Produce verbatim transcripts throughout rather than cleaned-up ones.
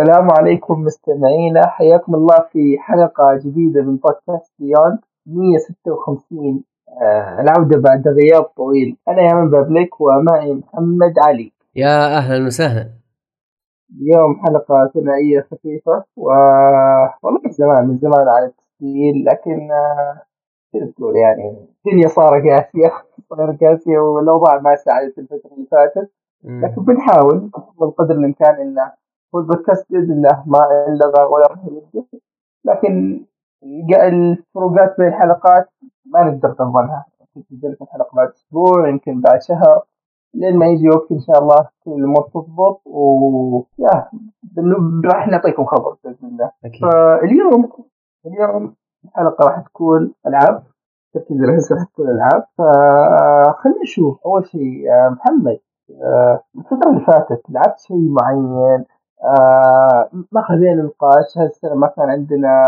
السلام عليكم مستمعينا، حياكم الله في حلقة جديدة من بودكاست بيوند مية وستة وخمسين. آه العودة بعد غياب طويل. أنا يا من بابليك ومعي محمد علي. يا أهلا وسهلا. اليوم حلقة ثنائية خفيفة و... والله من زمان من زمان على التسجيل، لكن تقول آه... يعني الدنيا صار قاسية صار قاسية والأوضاع ما ساعدت الفترة اللي فاتت، لكن بنحاول بالقدر الإمكان إنه والبودكاست بإذن الله ما إلا ولا رح، لكن الفروقات بين الحلقات ما نقدر نضمنها. يمكن تنزل الحلقة بعد أسبوع، يمكن بعد شهر، لين ما يجي وقت إن شاء الله كل الأمور تضبط ويا راح نعطيكم خبر بإذن الله. فاليوم اليوم الحلقة راح تكون ألعاب، تركيز الرئيسي راح تكون ألعاب. فخلنا نشوف أول شيء محمد، الفترة اللي فاتت لعبت شيء معين؟ آه ما خذينا نقاش هالسنة، ما كان عندنا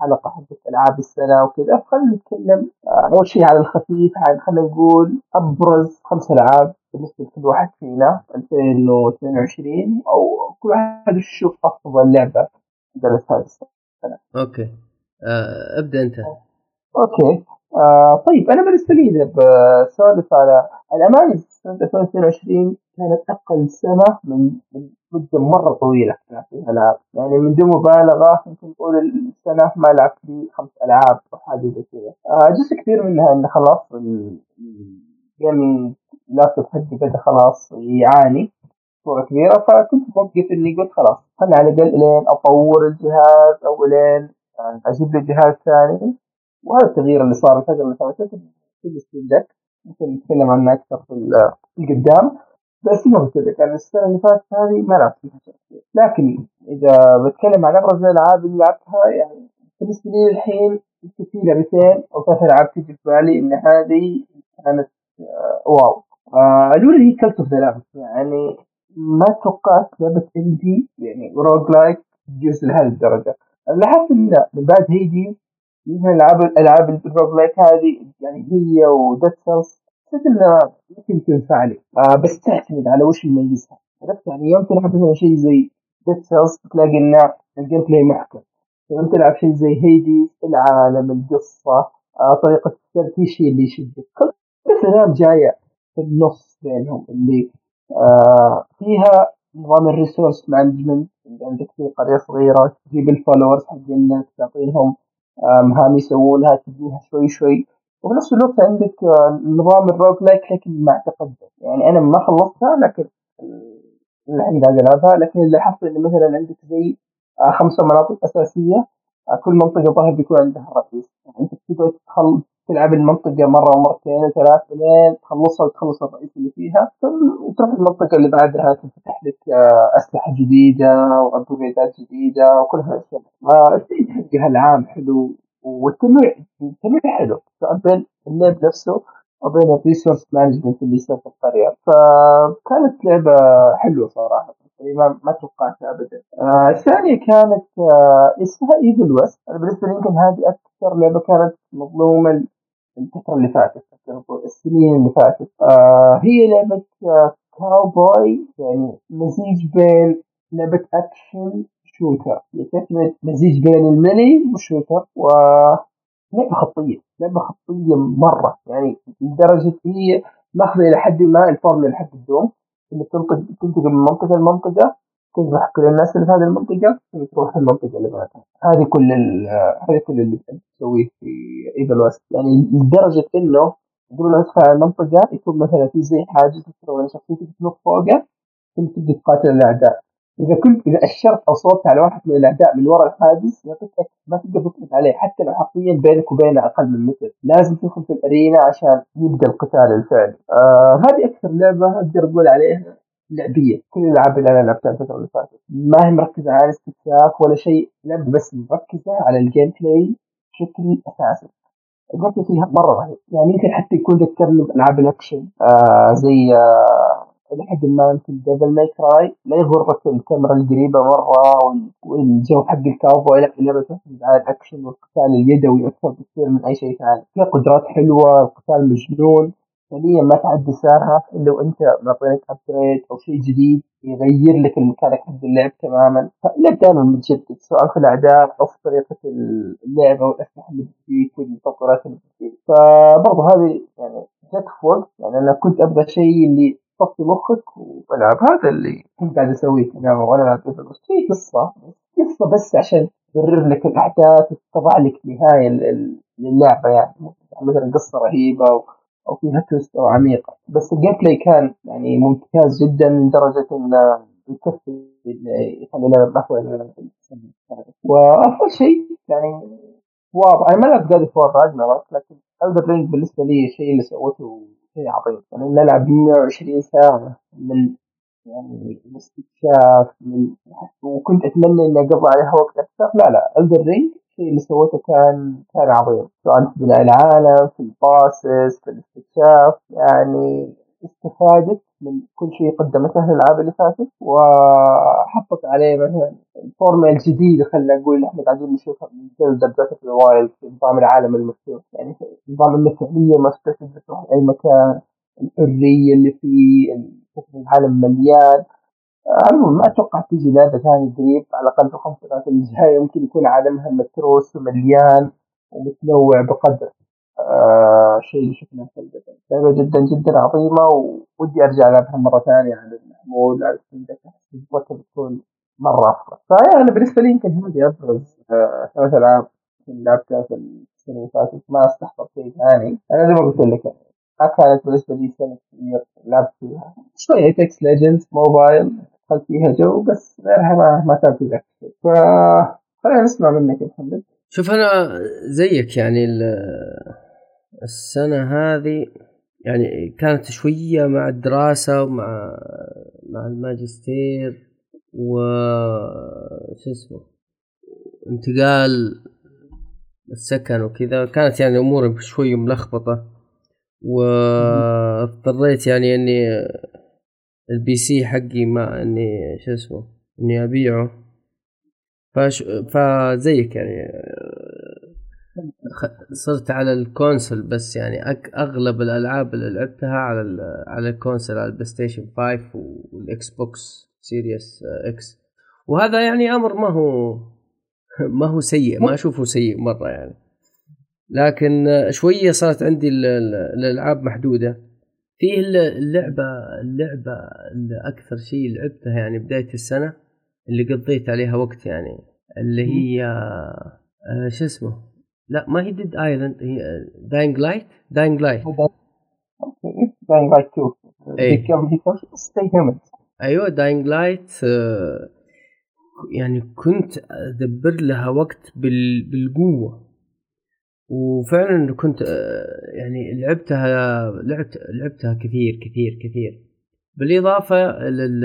حلقة حقت ألعاب السنة وكذا، فخلنا نتكلم أول شيء على الخفيف. خلنا نقول أبرز خمس ألعاب بالنسبة لكل واحد فينا ألفين واثنين وعشرين، أو كل واحد يشوف أفضل لعبة درسها السنة. أوكي آه أبدأ أنت. أوكي آه طيب، أنا بالنسبة لي بسالفة على الأمانة، سنة ألفين واثنين وعشرين كانت أقل سنة من مدة مرة طويلة في ألعاب، يعني من دون مبالغة ممكن نقول السنة ما لعبت لي خمس ألعاب أو حاجة زي كذا. جزء كثير منها إن خلاص الجيمنج لابتوب حقي بدأ خلاص يعاني صورة كبيرة، فكنت موقف إني قلت خلاص خلنا على الأقل لين أطور الجهاز أو لين أجيب لي جهاز ثاني. وهذا التغيير اللي صار الفترة اللي فاتت في الستيم ديك ممكن نتكلم عنها أكثر في القدام، بس ما بتذكر كان السنة اللي فاتت هذه ما لعبت فيها شيء كثير. لكن إذا بتكلم عن أبرز الألعاب اللي لعبتها، يعني بالنسبة لي الحين في لعبتين أو ثلاث ألعاب تجي في بالي إن هذه كانت آه واو. آه الأولى هي كاليستو بريتوكول، يعني ما توقعت لعبة إندي يعني روغلايك تجوز لهذه الدرجة. لاحظت إن من بعد هيدي من الألعاب الألعاب الروغلايك هذه، يعني هي وديد سيلز تدلنا ممكن تنفع لي، آه بس تعتمد على وش يميزها. عرفت يعني يوم تلعب مثلا شيء زي ديد سيلز تلاقي إن الجيم بلاي محكم، يوم تلعب شيء زي هيديز العالم القصة آه طريقة الترتيش اللي يشدك. كل كلام جاية في النص بينهم اللي آه فيها نظام الريسورس مانجمنت، عندك في قرية صغيرة تجيب الفولورز حقين تعطيهم آه مهام يسوونها تبنيها شوي شوي، وفي نفس الوقت عندك نظام الروغلايك لكن مع تقدم. يعني أنا ما خلصتها لكن الحين قاعد ألعبها، لكن اللي لاحظت إن مثلا عندك زي خمسة مناطق أساسية، كل منطقة ظاهر بيكون عندها رئيس، يعني أنت بتقدر تخل تلعب المنطقة مرة ومرتين وثلاث لين تخلصها وتخلص الرئيس اللي فيها، ثم تروح المنطقة اللي بعدها تفتح لك أسلحة جديدة وأبجريدات جديدة وكل هالأشياء. السيد حقها العام حلو والتنوع التنوع حلو بين اللعب نفسه وبين الريسورس مانجمنت اللي يصير في القرية، فكانت لعبة حلوة صراحة ما ما توقعتها أبدا. آه الثانية كانت آه اسمها إيفل ويست. أنا بالنسبة لي يمكن هذه أكثر لعبة كانت مظلومة الفترة اللي فاتت، السنين اللي فاتت. آه هي لعبة آه كاوبوي، يعني مزيج بين لعبة أكشن شوتر، يعتمد مزيج بين الميلي والشوتر، و لعبة خطية لعبة خطية مرة، يعني لدرجة هي ماخذ إلى حد ما الفورمولا لحد الدوم اللي تنتقل تنتقل من منطقة لمنطقة، تذبح كل الناس اللي في هذه المنطقة وتروح المنطقة اللي بعدها. هذه كل هذه كل اللي تسويه في إيفل ويست، يعني لدرجة إنه قبل ما أدخل على المنطقة يكون مثلا في زي حاجة تترون شخصيتك تنط فوقه ثم تبدأ تقاتل الأعداء. إذا كنت إذا أشرت أو صوبت على واحد من الأعداء من وراء الحادث يعطيك ما تقدر تطلق عليه، حتى لو حرفيا بينك وبينه أقل من متر، لازم تدخل في الأرينا عشان يبدأ القتال الفعلي. آه هذه أكثر لعبة أقدر أقول عليها لعبية. كل الألعاب اللي أنا لعبتها الفترة اللي فاتت ما هي مركزة على الاستكشاف ولا شيء، لعبة بس مركزة على الجيم بلاي بشكل أساسي. الجيم فيها مرة رهيب، يعني يمكن حتى يكون ذكرني بألعاب الأكشن آه زي آه لحد ما يمكن ديفل ماي كراي، لا يغرك الكاميرا القريبة مرة والجو حق الكاوبوي، لا اللعبة تعتمد على الأكشن والقتال اليدوي أكثر بكثير من أي شيء ثاني، فيها قدرات حلوة، القتال مجنون، فعليا ما تعدي سعرها لو انت معطينك ابجريد او شيء جديد يغير لك المكانك حق اللعب تماما. فاللعب دائما متجدد سواء في الاعداء او في طريقه اللعب او الاسلحه اللي بتجيك والتطورات اللي بتجيك. فبرضه هذه يعني جت في وقت يعني انا كنت ابغى شيء اللي طفي مخك والعب، هذا اللي كنت قاعد اسويه انا وانا العب في في قصه قصه بس عشان تبرر لك الاحداث وتضع لك نهايه للعبه، يعني مثلا قصه رهيبه أو فيها توست أو عميقة. بس الجيم بلاي كان يعني ممتاز جدا لدرجة إن يكفي يخلي لنا محور. وأفضل شيء يعني واضح أنا ما لعبت قادي فور راجناروك، لكن Elden Ring بالنسبة لي الشيء اللي سوته شيء عظيم. يعني نلعب مية وعشرين ساعة من يعني الاستكشاف من وكنت أتمنى إني أقضي عليها وقت أكثر. لا لا Elden Ring الشيء اللي سوته كان كان عظيم، سواء في العالم في الباسس في الاستكشاف، يعني استفادت من كل شيء قدمته الألعاب اللي فاتت وحطت عليه مثلا الفورمة الجديدة خلينا نقول احنا قاعدين نشوفها من جلد في الوايلد في نظام العالم المفتوح، يعني نظام المسؤولية ما استفدت تروح أي مكان، الحرية اللي فيه، العالم مليان. عموما ما أتوقع تجي لعبة ثانية قريب، على الأقل في خمس سنوات الجاية ممكن يكون عالمها متروس ومليان ومتنوع بقدر آه شيء شفناه سابقا. لعبة جدا جدا عظيمة وودي أرجع لعبها مرة ثانية على المحمول على الستيم ديك، أحس بتكون مرة أفضل. فأنا بالنسبة لي يمكن هذه أبرز آه ثلاث ألعاب لعبتها في السنة اللي فاتت، ما أستحضر شيء ثاني. أنا زي ما قلت لك كانت بالنسبة لي سنة لعبت فيها شوية ايباكس ليجندز موبايل دخلت فيها جو، بس غيرها ما ما كان في ذاك الشيء. فخلينا نسمع منك يا محمد. شوف أنا زيك يعني السنة هذه يعني كانت شوية مع الدراسة ومع مع الماجستير وش اسمه انتقال السكن وكذا، كانت يعني أموري شوية ملخبطة واضطريت يعني اني البي سي حقي ما اني شو اسمه اني ابيعه، فش فزيك يعني صرت على الكونسول بس، يعني اغلب الالعاب اللي لعبتها على على الكونسول على البلاي ستيشن خمسة والاكس بوكس سيريس اكس، وهذا يعني امر ما هو ما هو سيء، ما اشوفه سيء مره يعني، لكن شوية صارت عندي الألعاب محدودة فيه. اللعبة اللعبة أكثر شيء لعبتها يعني بداية السنة اللي قضيت عليها وقت يعني اللي هي آه شو اسمه لا ما هي Dead Island، هي Dying Light Dying Light Dying Light تو أيوة Dying Light. آه يعني كنت أدبر لها وقت بال بالقوة، وفعلا كنت يعني لعبتها لعبت لعبتها كثير كثير كثير، بالاضافه لل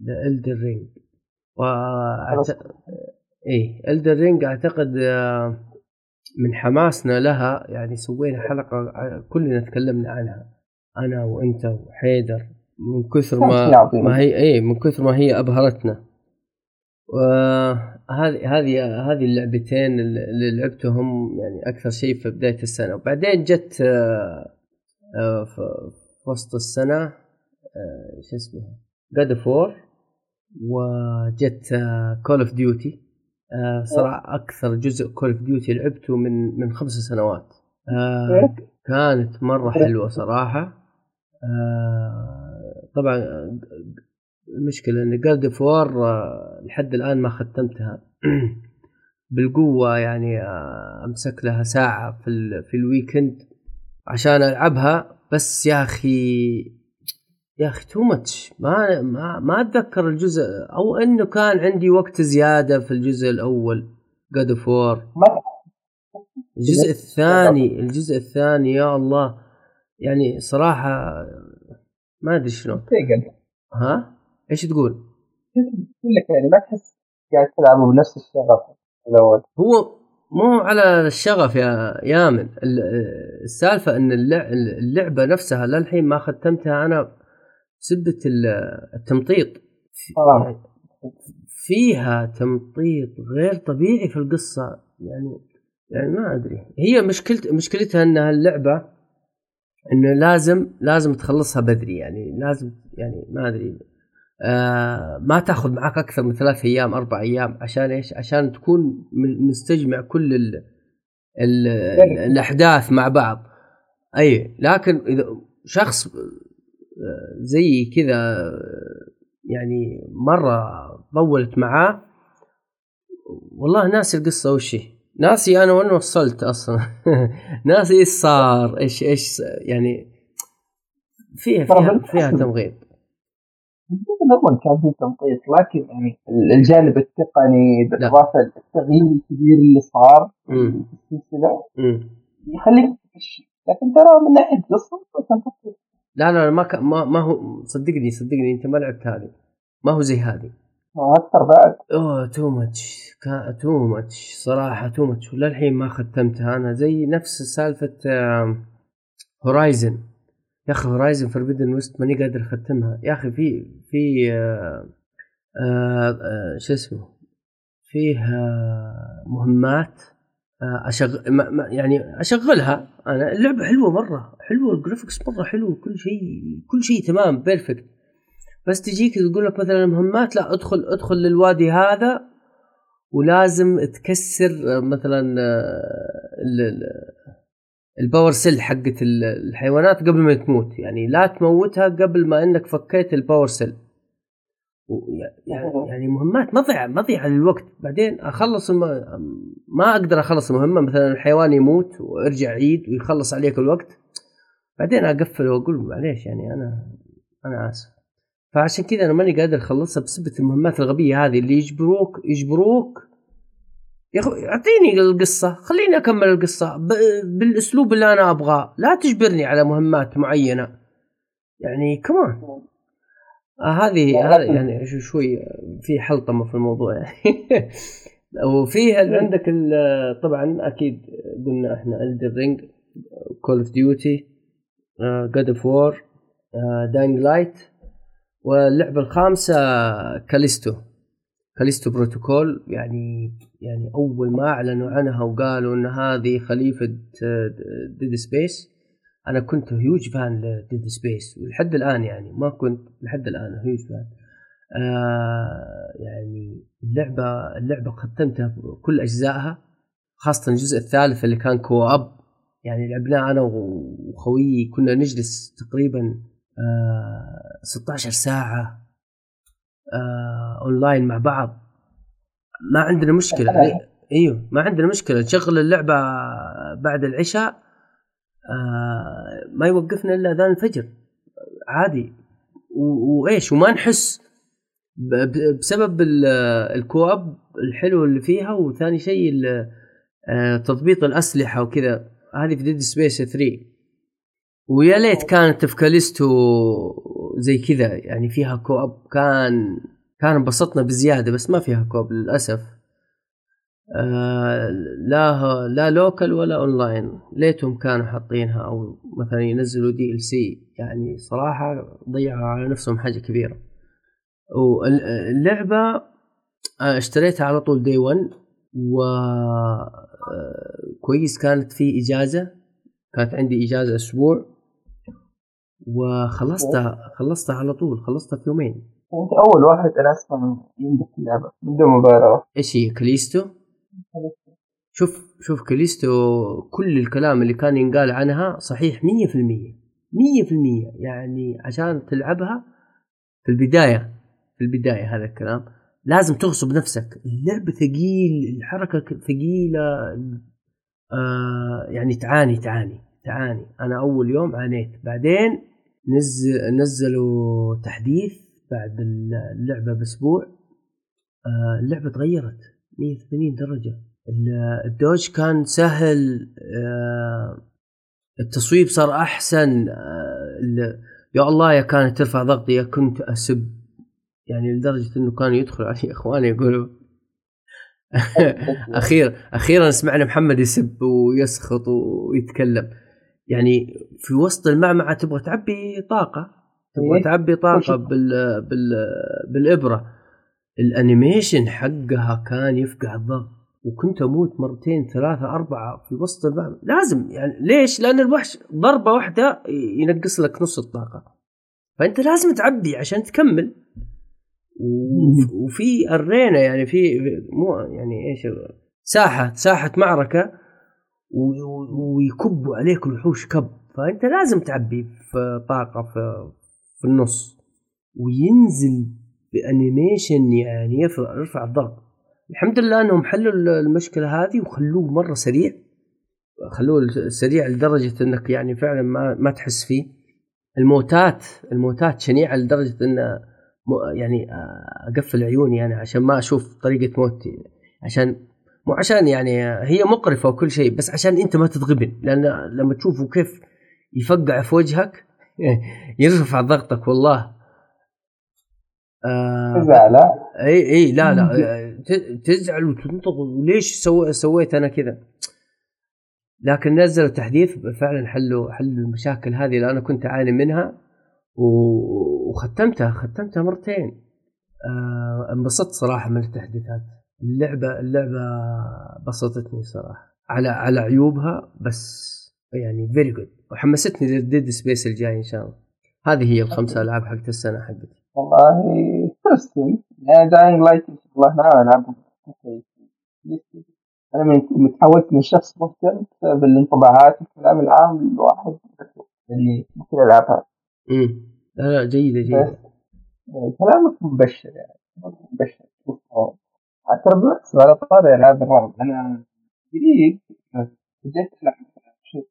لالدر رينج وأعت... ايه الدر رينج اعتقد من حماسنا لها يعني سوينا حلقه كلنا تكلمنا عنها انا وانت وحيدر من كثر ما ما هي ايه من كثر ما هي ابهرتنا. وهذه هذه هذه اللعبتين اللي لعبتهم يعني اكثر شيء في بدايه السنه، وبعدين جت في وسط السنه شو اسمها God of War، وجت Call of Duty. صراحه اكثر جزء Call of Duty لعبته من من خمس سنوات، كانت مره حلوه صراحه. طبعا المشكلة إن God of War لحد الآن ما ختمتها بالقوة، يعني أمسك لها ساعة في ال في الويكند عشان ألعبها، بس يا أخي يا أخي too much. ما ما ما أتذكر الجزء أو إنه كان عندي وقت زيادة في الجزء الأول God of War. الجزء الثاني الجزء الثاني يا الله يعني صراحة ما أدري شنو ها ايش تقول؟ تقول لك يعني ما تحس قاعد تلعبوا بنفس الشغف الاول، هو مو على الشغف يا يامن. السالفه ان اللعبه نفسها للحين ما ختمتها انا بسبه التمطيط آه. فيها تمطيط غير طبيعي في القصه، يعني يعني ما ادري هي مشكلة مشكلتها انها اللعبه انه لازم لازم تخلصها بدري يعني لازم يعني ما ادري آه ما تاخذ معك اكثر من ثلاث ايام اربع ايام عشان ايش؟ عشان تكون مستجمع كل ال ال الاحداث مع بعض. اي لكن اذا شخص زي كذا يعني مره طولت معاه والله ناسي القصه وشي ناسي انا وين وصلت اصلا ناسي ايش صار ايش ايش يعني فيها فيها, فيها تمغيط نظن كان فيه تمغيط لكن يعني الجانب التقني بالاضافه للتغيير الكبير اللي صار في السلسله يخليك لكن ترى من ناحيه القصه لا لا ما ك... ما ما هو صدقني صدقني انت ما لعبت هذه ما هو زي هذه اكثر بعد اوه تو ماتش كان تو ماتش صراحه تو ماتش ولا الحين ما ختمتها انا زي نفس سالفه هورايزن يا اخي هورايزن فوربيدن ويست ماني قادر اختمها يا اخي في في شو اسمه فيها مهمات اشغل يعني اشغلها انا اللعبه حلوه مره حلوه الجرافيكس مره حلو كل شيء كل شيء تمام بيرفكت بس تجيك تقول لك مثلا المهمات لا ادخل ادخل للوادي هذا ولازم تكسر مثلا الباور سيل حقت الحيوانات قبل ما تموت يعني لا تموتها قبل ما انك فكيت الباور سيل يعني مهمات مضيعه مضيعه للوقت بعدين اخلص ما, ما اقدر اخلص مهمه مثلا الحيوان يموت وارجع عيد ويخلص عليك الوقت بعدين اقفل واقول معليش يعني انا انا اسف فعشان كذا انا ماني قادر اخلصها بسبب المهمات الغبيه هذه اللي يجبروك يجبروك يا اخي اعطيني القصه خليني اكمل القصه بالاسلوب اللي انا ابغاه لا تجبرني على مهمات معينه يعني كمان آه هذه هذا يعني شو شوي في حلطمه في الموضوع يعني وفيها اللي عندك طبعا اكيد قلنا احنا Elden Ring Call of Duty God of War Dying Light واللعبة الخامسة كاليستو كاليستو بروتوكول يعني يعني أول ما أعلنوا عنها وقالوا إن هذه خليفة ديد سبيس أنا كنت هيوج فان لديد سبيس ولحد الآن يعني ما كنت لحد الآن هيوج فان آه يعني اللعبة اللعبة ختمتها كل أجزائها خاصة الجزء الثالث اللي كان كواب يعني لعبناه أنا وخويي كنا نجلس تقريبا آه، ستة عشر ساعة آه، أونلاين مع بعض ما عندنا مشكلة أيوه ما عندنا مشكلة نشغل اللعبة بعد العشاء آه، ما يوقفنا إلا أذان الفجر عادي وإيش وما نحس بسبب الكواب الحلو اللي فيها وثاني شيء تضبيط الأسلحة وكذا هذه في ديد سبيس ثري ويا ليت كانت في كاليستو زي كذا يعني فيها كوب كان كان انبسطنا بزياده بس ما فيها كوب للاسف آه لا لا لوكال ولا اونلاين ليتهم كانوا حاطينها او مثلا ينزلوا دي ال سي يعني صراحه ضيعوا على نفسهم حاجه كبيره واللعبه اشتريتها على طول دي واحد وكويس كانت في اجازه كانت عندي اجازه اسبوع وخلصتها خلصتها على طول خلصتها في يومين انت اول واحد انا اصلا عندك اللعبه بدون مبالغه ايش هي كاليستو شوف شوف كاليستو كل الكلام اللي كان ينقال عنها صحيح مية بالمية مية بالمية يعني عشان تلعبها في البدايه في البدايه هذا الكلام لازم تغصب نفسك اللعبه ثقيل الحركه ثقيله آه يعني تعاني تعاني تعاني انا اول يوم عانيت بعدين نزل نزلوا تحديث بعد اللعبه باسبوع آه اللعبه تغيرت مية وثمانين درجه الدوج كان سهل آه التصويب صار احسن آه يا الله يا كانت ترفع ضغطي يا كنت اسب يعني لدرجه انه كانوا يدخلوا علي اخواني يقولوا أخيرا أخيرا سمعنا محمد يسب ويسخط ويتكلم يعني في وسط المعمعة تبغى تعبي طاقة تبغى تعبي طاقة بال بال بالإبرة الأنيميشن حقها كان يفقع الضغط وكنت اموت مرتين ثلاثه اربعه في وسط الباب لازم. يعني ليش؟ لان الوحش ضربه واحده ينقص لك نص الطاقه، فانت لازم تعبي عشان تكمل. وفي الرينا يعني في مو يعني ايش ساحه ساحه معركه ويكبوا عليك الوحوش كب، فانت لازم تعبي في طاقه في, في النص. وينزل بانيميشن يعني يرفع الضغط. الحمد لله انهم حلوا المشكله هذه وخلوه مره سريع، خلوه سريع لدرجه انك يعني فعلا ما ما تحس فيه. الموتات الموتات شنيعه لدرجه ان يعني اقفل عيوني يعني عشان ما اشوف طريقه موتي، عشان مو عشان يعني هي مقرفه وكل شيء، بس عشان انت ما تتغبن، لان لما تشوفه كيف يفقع في وجهك يرفع ضغطك والله. آه تزعل؟ اي اي لا لا تزعل وتنطق وليش سو سويت انا كذا. لكن نزلوا تحديث فعلا حلوا حلوا المشاكل هذه اللي انا كنت اعاني منها، وختمتها ختمتها مرتين. آه انبسطت صراحه من التحديثات. اللعبه اللعبه بسطتني صراحه على على عيوبها، بس يعني very good، وحمستني للديد سبيس الجاي ان شاء الله. هذه هي الخمسه العاب حقت السنه حقتي والله. ترستين يعني داينغ لايت ان شاء الله انا العبها. انا من تحولت من شخص مهتم بالانطباعات والكلام العام لواحد اللي ممكن العبها. امم لا جيده جيده كلامك مبشر يعني مبشر. ترى بس على طاري العاب الرعب، انا جديد بديت العب شيء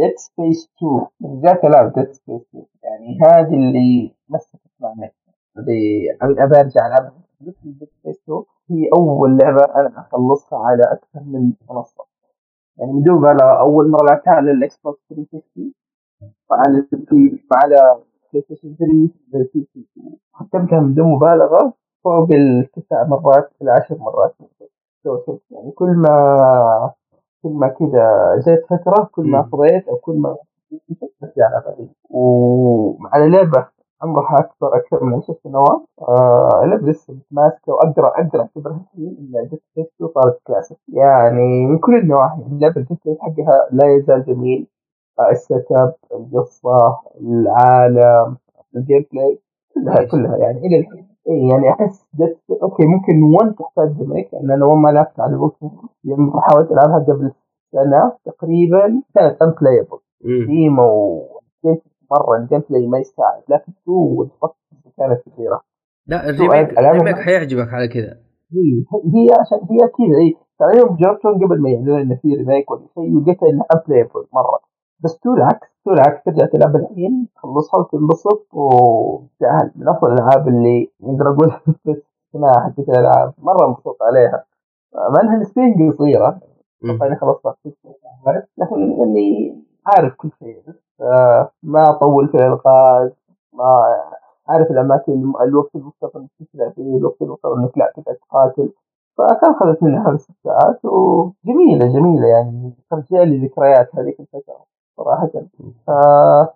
Dead Space تو، بالذات العب Dead Space تو يعني هذه اللي مسكت معنا اللي أبي أرجع ألعبها. Dead Space تو هي أول لعبة أنا أخلصها على أكثر من منصة، يعني مدوب على أول مرة لعبتها على الإكس بوكس ثلاثمية وستين وعلى وعلى بلايستيشن ثلاثة ختمتها بدون مبالغة فوق التسع مرات العشر مرات. يعني كل ما كل ما كذا جت فترة كل ما قريت أو كل ما كنت على غادي. وعلى لعبة عمرها أكثر أكثر من عشر سنوات لعبة لسه متماسكة، وأقدر أقدر أعتبرها إن جت فيتو صارت كلاسيك يعني من كل النواحي. اللعبة الجديدة حقها لا يزال جميل، السيت أب، القصة، العالم، الجيم بلاي كلها كلها يعني إلى الحين. إيه يعني أحس جت أوكي ممكن وان تحتاج جميك، لأن أنا وان ما لعبت على الوقت يوم حاولت ألعبها قبل سنة تقريبا كانت unplayable ديما وجيت مرة الجيم بلاي ما يساعد، لكن تو الفقط كانت كثيرة. لا الريميك الريميك حيعجبك على كذا. هي هي عشان هي كذا إيه ترى جربتهم قبل ما يعلنوا إن في ريميك ولا شيء وجت إن unplayable مرة، بس تو العكس تو العكس ترجع تلعب الحين تخلصها وتنبسط وتعال. من أفضل الألعاب اللي نقدر أقول أنا حبيت الألعاب مرة مبسوط عليها، ما لها نسبة صغيرة طبعاً خلصتها في السنة، لكن إني عارف كل شيء ما أطول في الغاز، ما عارف الأماكن الوقت المستقبل تسلع فيه الوقت المستقبل نطلع في الأتقاتل، فكان خلصت منها خمس ساعات وجميلة جميلة يعني ترجع لي ذكريات هذيك الفترة صراحة. آه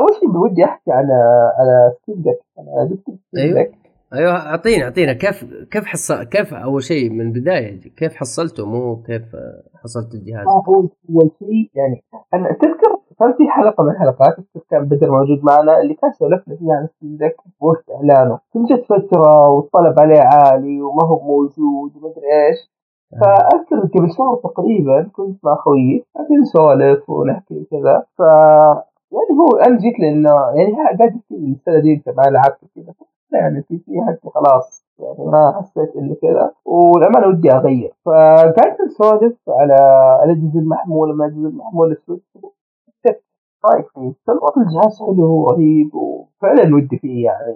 أول شيء بودي أحكي عن على ستيم ديك. أنا جبت ستيم ديك. أيوه أعطينا أعطينا كيف كيف حص كيف أول شيء من البداية كيف حصلته مو كيف حصلت الجهاز. أول أول شيء يعني أنا أتذكر كان في حلقة من حلقات كان بدر موجود معنا اللي كان سولفنا فيها عن ستيم ديك وقت إعلانه. كنت فترة والطلب عليه عالي وما هو موجود وما أدري إيش. فأذكر قبل شهر تقريبا كنت مع خويي قاعدين نسولف ونحكي كذا، ف يعني هو أنا جيت لأنه يعني قاعد في السنة دي أنت ما لعبت كذا يعني في في حتى خلاص يعني ما حسيت إنه كذا والأمانة ودي أغير. فقاعد نسولف على على الجزء المحمول ما الجزء المحمول السويتش كيف رايك فيه؟ فالوضع الجهاز حلو رهيب وفعلا ودي فيه. يعني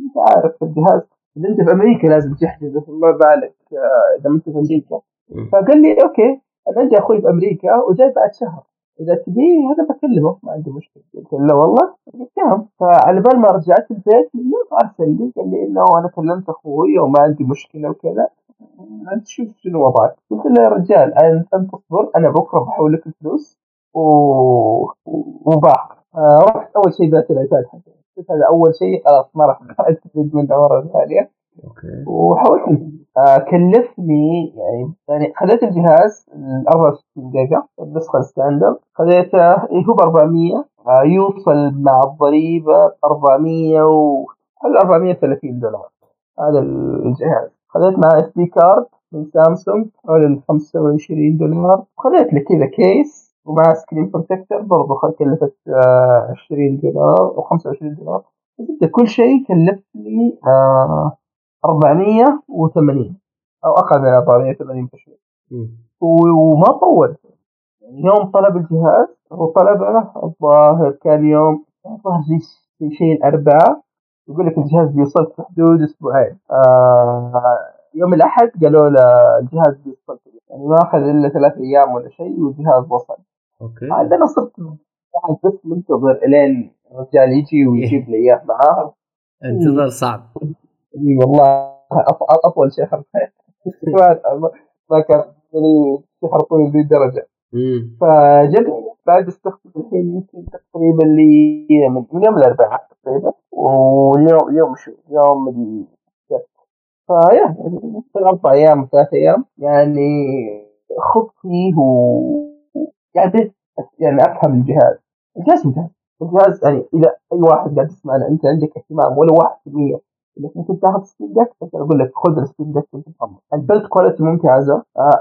أنت عارف الجهاز إذا أنت في أمريكا لازم تحجز ما بالك إذا أنت في أمريكا. فقال لي أوكي أنا عندي أخوي في أمريكا وجاي بعد شهر إذا تبي هذا بكلمه ما عندي مشكلة. قلت له والله تمام. فعلى بال ما رجعت البيت أرسل لي قال لي إنه أنا كلمت أخوي وما عندي مشكلة وكذا أنت شوف شنو وضعك. قلت له يا رجال أنت تصبر أنا بكرة بحولك الفلوس ووباع. رحت أول شيء بعت العيادات حقي هذا أول شيء خلاص ما راح أستفيد من الدورة الثانية اوكي. وحاولت آه كلفني يعني يعني خذيت الجهاز الأربعة وستين جيجا النسخة الستاندرد خذيته هو بأربعمية آه يوصل مع الضريبة أربعمية وحل أربعمية وثلاثين دولار هذا الجهاز. خذيت مع إس دي كارد من سامسونج حول خمسة وعشرين دولار. خذيت لك كذا كيس ومع سكرين بروتكتر برضو كلفت آه عشرين دولار وخمسة وعشرين دولار. جبت كل شيء كلفني آه أربعمية وثمانين أو أقل من أربعمية وثمانين بشوي وما طول. يوم طلب الجهاز وطلبه الظاهر كان يوم الظاهر زي شيء الأربعاء يقول لك الجهاز بيوصل في حدود أسبوعين. آه يوم الأحد قالوا له الجهاز بيوصل يعني ما أخذ إلا ثلاث أيام ولا شيء والجهاز وصل. أوكي. عاد أنا صرت يعني بس منتظر إلين الرجال يجي ويجيب لي إياه معاه. انتظر صعب. إيه والله أطول شهر ما كان لي شهر طويل ذي الدرجة. فجد بعد استخدم الحين تقريبا لي من يوم الأربعاء تقريبا واليوم يوم شو يوم السبت فيا في أربع أيام ثلاث أيام يعني خطي هو يعني يعني أفهم الجهاز الجهاز مجهز الجهاز يعني إذا أي واحد قاعد يسمعنا أنت عندك اهتمام ولا واحد في المية لك ممكن تاخذ ستيم ديك اقول لك خذ الستيم ديك وتفهم البلد كواليتي ممتازه. آه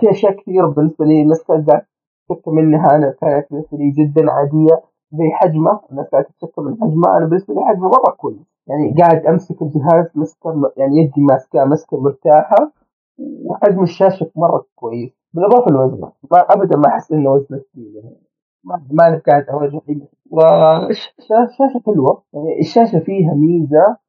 في اشياء كثير بالنسبه لي لسه ذاك شفت منها انا كانت بالنسبه لي جدا عاديه زي حجمه الناس قاعده تشك من حجمه انا بالنسبه لي حجمه مره كويس يعني قاعد امسك الجهاز مستمر يعني يدي ماسكه ماسكه مرتاحه وحجم الشاشه مره كويس بالاضافه لوزنه ما ابدا ما احس انه وزنه ثقيل يعني ما ما قاعد اواجه حاجه والشاشه حلوه يعني الشاشه فيها ميزه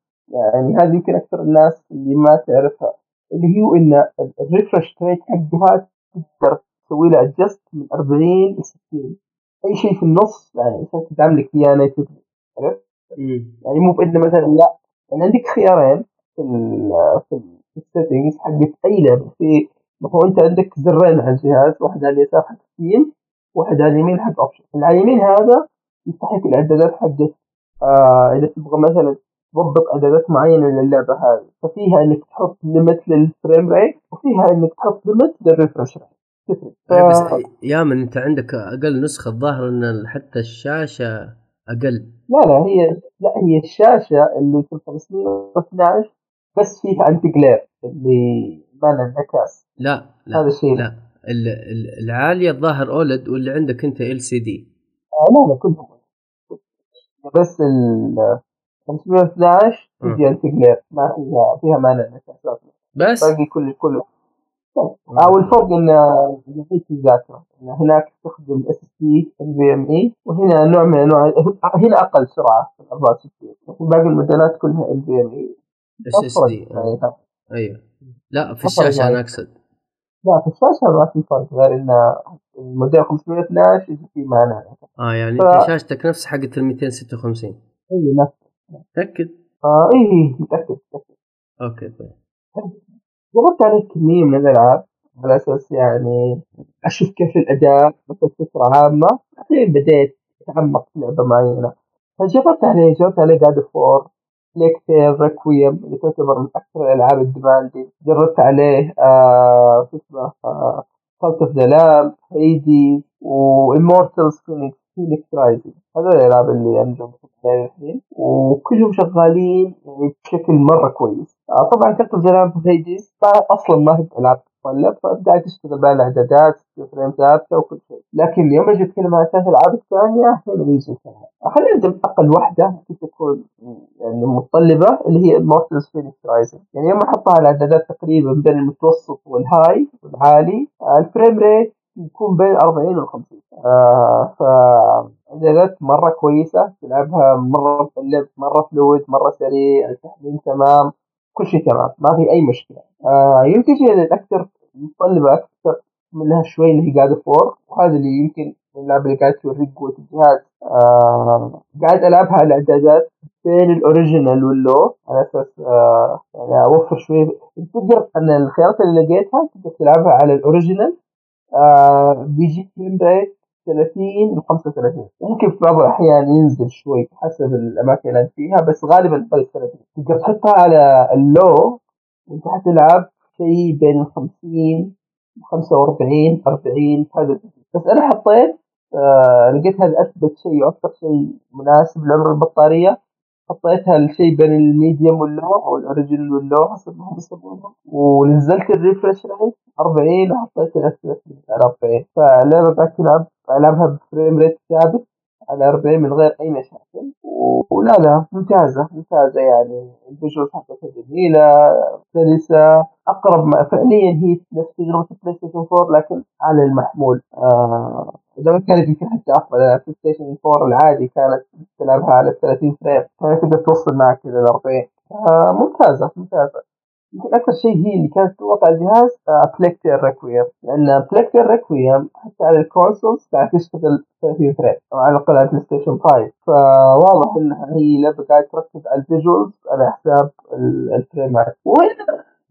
يعني هذه يمكن أكثر الناس اللي ما تعرفها اللي هي إن الريفرش ريت حقها تقدر تسوي له أدجست من أربعين إلى ستين أي شيء في النص يعني تدعم لك فيها نايت عرفت يعني مو بإن مثلا لا يعني عندك خيارين في ال في السيتنجز حقت أي لعبة في هو أنت عندك زرين على الجهاز واحد على اليسار حق ستين واحد على اليمين حق أوبشن على اليمين هذا يفتح لك الإعدادات حقت آه إذا تبغى مثلا ضبط أدوات معينة للعبة هذه ففيها إنك تحط ليمت للفريم ريت وفيها إنك تحط ليمت للريفرش ريت تفرق. بس يا من أنت عندك أقل نسخة الظاهر إن حتى الشاشة أقل. لا لا هي لا هي الشاشة اللي في خمسمية واثناعش بس فيها أنتي غلير اللي ما انعكاس. لا لا هذا الشيء. لا العالية الظاهر أولد واللي عندك أنت إل سي دي. لا لا كلهم بس ال خمسمية واثناعش تجي التقلير ما فيها فيها مانع مساحات بس باقي كل كله أو الفرق إن في ذاته هناك تستخدم إس إس دي إل في إم إي وهنا نوع من أنواع هنا أقل سرعة أربعة وستين باقي الموديلات كلها إل في إم إي إس إس دي أيوة لا في الشاشة أنا أقصد لا في الشاشة ما في فرق غير إن الموديل خمسمية واثناعش يجي فيه مانع آه يعني في شاشتك نفس حقة المئتين وستة وخمسين أي نفس متأكد؟ آه إيه متأكد متأكد. أوكي طيب. جربت عليه كمية من الألعاب على أساس يعني أشوف كيف الأداء مثل فكرة عامة بعدين بديت أتعمق في لعبة معينة فجربت عليه جربت عليه جاد فور بلاك تيل ريكويم اللي تعتبر من أكثر الألعاب الديماندي جربت عليه ااا شو اسمه كالت أوف ذا لامب هيدي وإمورتلز فينيكس فينيكس رايزنج هذول الألعاب اللي أنا جربتها الحين وكلهم شغالين يعني بشكل مرة كويس. طبعا كانت الزلام في هيديز أصلا ما هي ألعاب تتطلب فأبدأت أشتغل بها الإعدادات وفريم ثابتة وكل شيء لكن اليوم أجي أتكلم عن ثلاث ألعاب الثانية هي اللي يجي فيها خلينا نبدأ أقل واحدة تكون يعني متطلبة اللي هي Immortals Fenyx Rising يعني يوم أحطها على الإعدادات تقريبا بين المتوسط والهاي والعالي الفريم ريت يكون بين أربعين وخمسين آه فإعدادات مرة كويسة تلعبها مرة اللعب مرة فلويد مرة سريع التحميل تمام كل شيء تمام ما في أي مشكلة. آه يمكن شيء الأكثر متطلبة أكثر منها شوي اللي هي جاد فور وهذا اللي يمكن اللعبة اللي قاعد توريك قوة الجهاز آه قاعد ألعبها على إعدادات بين الأوريجينال واللو على أساس آه يعني أوفر شوي تقدر أن الخيارات اللي لقيتها تقدر تلعبها على الأوريجينال آه بيجي فريم ريت ثلاثين لخمسة وثلاثين، ممكن في بعض الأحيان ينزل شوي حسب الأماكن اللي أنت فيها، بس غالبا فرق ثلاثين. تقدر تحطها على اللو وأنت حتلعب شيء بين خمسين وخمسة وأربعين أربعين. هذا بس أنا حطيت آه لقيت هذا أثبت شيء وأكثر شيء مناسب لعمر البطارية، حطيتها لشيء بين الميديوم واللو أو الأوريجين واللو حسب ما هم يسمونها، ونزلت الريفرش ريت أربعين وحطيت أربعين، فاللعبة قاعد تلعب ألعبها بفريم ريت ثابت على أربعين من غير أي مشاكل، ولا لا ممتازة ممتازة يعني. الفيجوال حقتها جميلة سلسة، أقرب ما فعليا هي نفس تجربة بلاي ستيشن أربعة لكن على المحمول. آه إذا كانت يمكن حتى أفضل، لأن بلاي ستيشن أربعة العادي كانت تلعبها على ثلاثين فريم، كانت تقدر توصل معك إلى أربعين. آه ممتازة ممتازة. يمكن أكثر شيء هي اللي كانت توقع الجهاز بلاكتير آه ريكويم، لأن بلاكتير ريكويم حتى على الكونسولز قاعد تشتغل ثلاثين فريم على الأقل على بلايستيشن خمسة، فواضح إنها هي لعبة قاعد تركز على الفيجوالز على حساب الفريمات.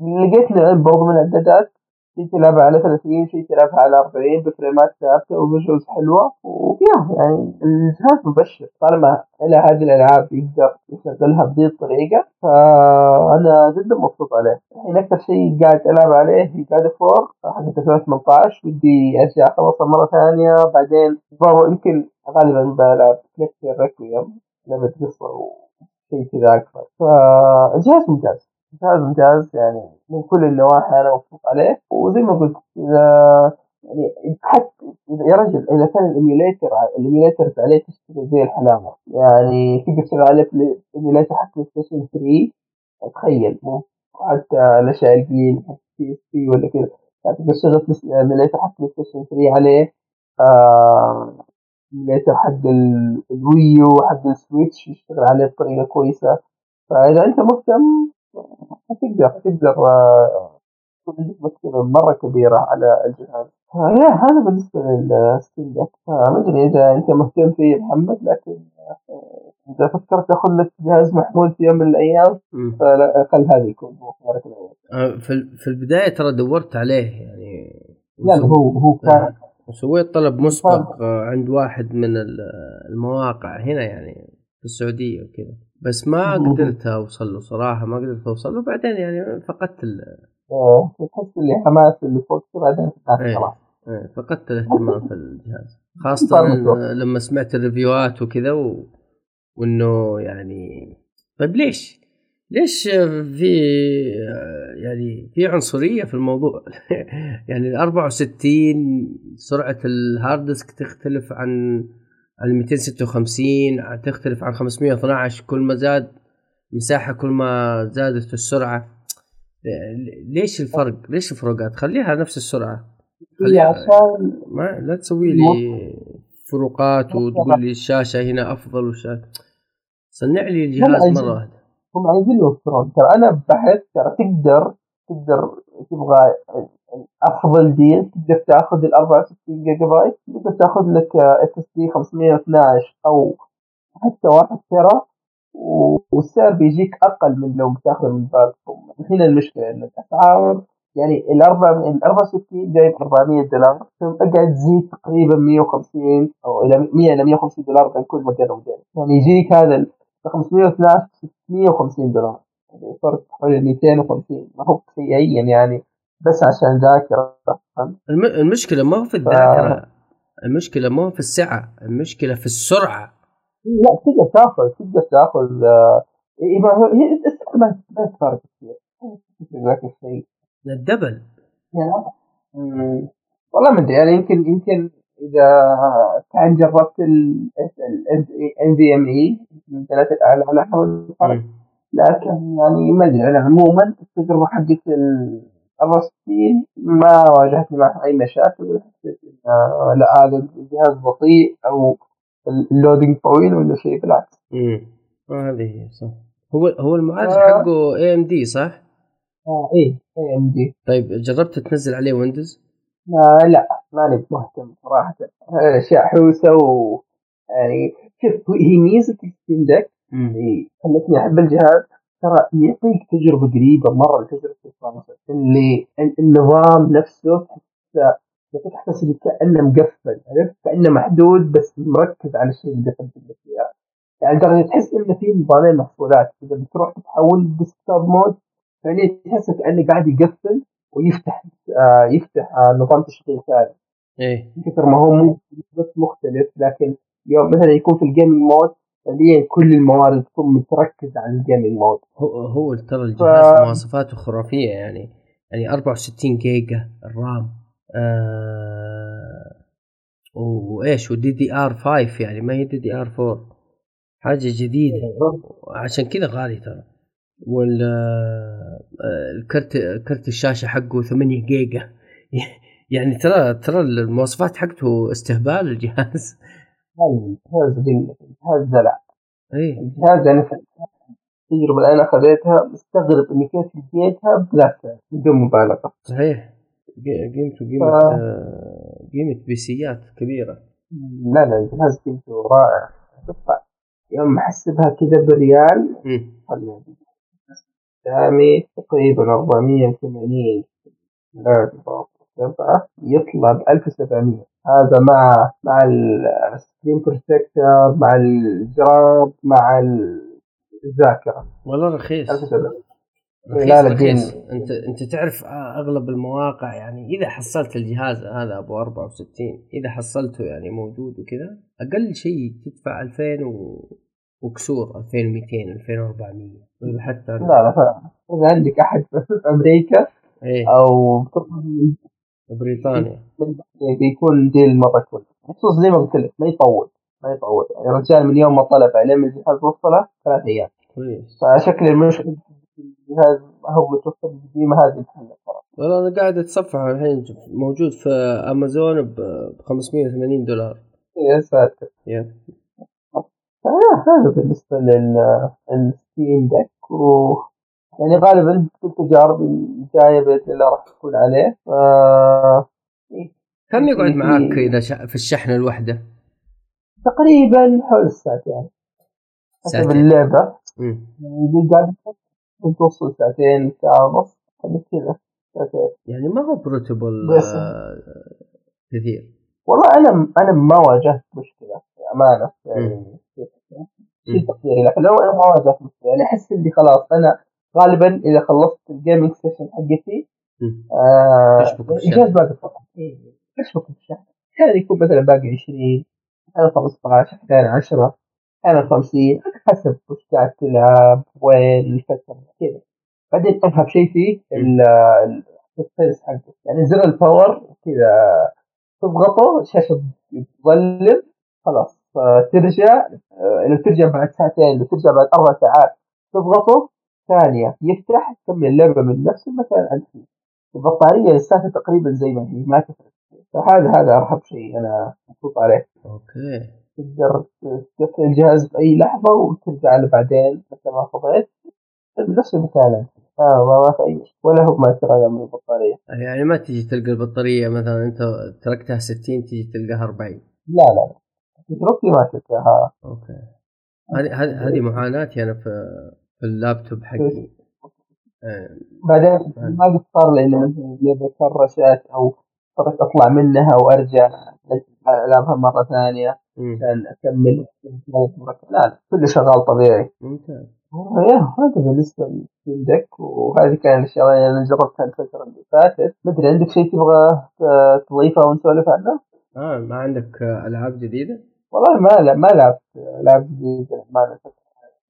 ولقيت لعب برضو من الإعدادات شيء تلعبها على ثلاثين شيء تلعبها على أربعين بفريمات ثابتة وفيجوالز حلوة، وياه يعني الجهاز مبشر طالما إلى هذه الألعاب يقدر يشغلها بهذه الطريقة، فأنا جدا مبسوط عليه. الحين أكثر شيء قاعد ألعب عليه هي قاعد فور حتى ثمانية عشر، ودي أرجع خلاص مرة ثانية بعدين برضو يمكن غالبا بلعب نكتر ريكويم لما تقصر وشيء كذا أكثر. فالجهاز ممتاز جهاز ممتاز يعني من كل النواحي، أنا مبسوط عليه. وزي ما قلت إذا يعني حتى يا رجل إذا كان الإيميوليتر الإيميوليتر عليه تشتغل زي الحلاوة، يعني تقدر تشتغل عليه الإيميوليتر حتى ستيشن ثري، أتخيل مو حتى الأشياء القليلة حتى بي سي ولا كذا، تقدر تشتغل الإيميوليتر حتى ستيشن ثري عليه، الإيميوليتر حق الويو حق السويتش يشتغل عليه بطريقة كويسة. فإذا أنت مهتم تقدر تقدر تقدر مشكلة مرة كبيرة على الجهاز. لا هذا بالنسبة للستيم ديك، ما أدري إذا أنت مهتم فيه محمد، لكن إذا فكرت تأخذ لك جهاز محمول في يوم من الأيام فأقل هذا يكون هو خيارك الأول. في في البداية ترى دورت عليه يعني، لا هو هو كان وسويت طلب مسبق عند واحد من المواقع هنا يعني في السعودية وكذا، بس ما قدرت أوصل له صراحة، ما قدرت أوصل له بعدين يعني فقدت ال اه فقدت اللي حماس اللي فوق بعدين خلاص ايه فقدت الاهتمام في الجهاز، خاصة لما سمعت الريفيوات وكذا و... وإنه يعني طيب ليش ليش في يعني في عنصرية في الموضوع يعني ال أربعة وستين سرعة الهارد ديسك تختلف عن المئتين وستة وخمسين، تختلف عن خمسمية واثناعش، كل ما زاد مساحة كل ما زادت السرعة. ليش الفرق؟ ليش الفروقات؟ خليها نفس السرعة، خليها عشان ما لا تسوي لي فروقات وتقول لي الشاشة هنا أفضل والشاشة، صنع لي الجهاز مرة واحدة. هم عايزين يوفرون، ترى أنا بحث ترى تقدر تقدر تبغى أفضل ديل، تقدر تأخذ ال أربعة وستين جيجا بايت، تقدر تأخذ لك إس إس دي خمسمية واثناعش أو حتى واحد تيرا، والسعر بيجيك أقل من لو بتأخذ من باركم. هنا المشكلة إن الأسعار يعني ال أربعة وستين جايب أربعمية دولار، قاعد تزيد تقريبا مية وخمسين أو إلى مية إلى مية وخمسين دولار بين كل موديل وموديل، يعني يجيك هذا خمسمية واثناعش ستمية وخمسين دولار، يعني فرق حوالي مئتين وخمسين، ما هو شيئيا يعني بس عشان ذاكرة. الم... المشكلة ما في الذاكرة ف... المشكلة ما في السعة، المشكلة في السرعة. لا تقدر تأخذ تقدر تأخذ إيه ما هي السعة ما ما تفرق كثير ذاك الشيء الدبل يعني م... والله ما أدري يعني يمكن يمكن إذا كان جربت ال إن في إم إي من ثلاثة الأعلى على حول الفرق، لكن يعني ما أدري أنا عموما التجربة حقت ال الرصيد ما واجهتني مع أي مشاكل، لا هذا الجهاز بطيء أو اللودينج طويل ولا شيء بالعكس. أمم هذه هي صح. هو هو المعالج آه. حقه إيه إم دي صح؟ آه إيه إيه إم دي. طيب جربت تنزل عليه ويندوز؟ آه لا ما نبي مهتم صراحة، أشياء حوسة و يعني شوف هي ميزة الستيم ديك اللي خلتني أحب الجهاز، ترى يعطيك تجربة قريبة مرة لتجربة الفرنسا اللي النظام نفسه يعطيك احساس كأنه مقفل، عرفت؟ كأنه محدود بس مركز على الشيء اللي بيقدم لك اياه. يعني ترى تحس انه في نظامين محصولات، اذا بتروح تحول ديسكتوب مود فعليا تحس كأنه قاعد يقفل ويفتح آه يفتح آه نظام تشغيل ثاني. ايه كثر ما هو مو بس مختلف، لكن يوم مثلا يكون في الجيمنج مود فعليا كل الموارد تكون متركز على الجيمنج مود. هو هو ترى الجهاز ف... مواصفاته خرافيه يعني، يعني أربعة وستين جيجا الرام آه... وايش ودي دي ار خمسة، يعني ما هي دي دي ار أربعة، حاجه جديده عشان كذا غالي ترى. وال الكرت كرت الشاشه حقه ثمانية جيجا يعني ترى ترى المواصفات حقته استهبال الجهاز. الجهاز جميل، الجهاز زلع. ايه الجهاز انا التجربه اللي انا اخذتها مستغرب اني كيف لقيتها بلاك بدون مبالغه. صحيح قيمته قيمه ف... آه... قيمه بيسيات كبيره. لا لا الجهاز قيمته رائع. يوم احسبها كذا بالريال خلينا دامي تقريبا أربعمية وثمانين لا طبعا يطلع ب ألف وسبعمية. هذا مع مع السكرين بروتكتور مع الجراب مع الذاكره. والله رخيص رخيص, رخيص. انت انت تعرف اغلب المواقع يعني اذا حصلت الجهاز هذا ابو أربعة وستين اذا حصلته يعني موجود وكذا اقل شيء تدفع ألفين و... وكسور ألفين ومئتين ألفين وأربعمية ولا حتى لا لا. اذا عندك احد في امريكا ايه او بريطانيا بيكون ديل المره كلها خصوص زي ما قلت لك ما يطول ما يطول يعني الرجال من يوم ما طلب عليه من الجهاز وصله ثلاث ايام كويس. فشكل المشكله الجهاز هو متوفر القديم هذه الحاله. والله انا قاعد اتصفح الحين موجود في امازون ب خمسمية وثمانين دولار. يا ساتر يا هذا بالنسبه للستيم ديك و... يعني غالبا التجارب الجايه باذن الله راح تكون عليه. ف كم يقعد معاك اذا في الشحنه الواحده؟ تقريبا حول الساعتين حسب اللعبه. امم بيقعد توصل ساعتين ساعه ونص كذا. يعني ما هو بروتبل آه كثير. والله انا انا ما واجهت مشكله امانه يعني في تقديري، لكن لو انا ما واجهت مشكله يعني احس اني خلاص انا غالباً إذا خلصت الجيمينج سيشن حقتي الجهاز باقي فقط أشبك بالشحن. كان يكون مثلاً باقي عشرين، أنا خمسطعش، أنا عشرة، أنا خمسين، حسب وش قاعد تلعب وين الفترة كذا. بعدين أرهب شيء فيه ال ال السيرس حقه يعني زر الباور كذا تضغطه الشاشة تظلم خلاص ترجع. لو ترجع بعد ساعتين لو ترجع بعد أربع ساعات تضغطه ثانية يفتح تكمل اللعبة من نفس المكان أنت فيه. البطارية لساتها تقريبا زي ما هي ما تفرق. فهذا هذا أرهب شيء أنا مبسوط عليه. أوكي. تقدر تقفل الجهاز بأي لحظة وترجع له بعدين مثل ما فضيت بنفس المكان. آه ما ما في أي ولا هو ما يتغير من البطارية. يعني ما تجي تلقى البطارية مثلا أنت تركتها ستين تجي تلقاها أربعين. لا لا. تتركي ما تلقاها. أوكي. هذه هذه هذه معاناتي أنا في. اللابتوب حقي آه. بعدين ما بيصير لأنه لعبة كرشات أو صرت أطلع منها وأرجع ألعبها مرة ثانية عشان أكمل مركب. لا كل شغال طبيعي. ممتاز. إيه هذا بالنسبة للستيم ديك وهذه كان الشغلة اللي أنا جربتها الفترة اللي فاتت. مدري عندك شيء تبغى تضيفه ونسولف عنه؟ آه ما عندك ألعاب جديدة؟ والله ما لا ما لعبت ألعاب جديدة ما لعبت.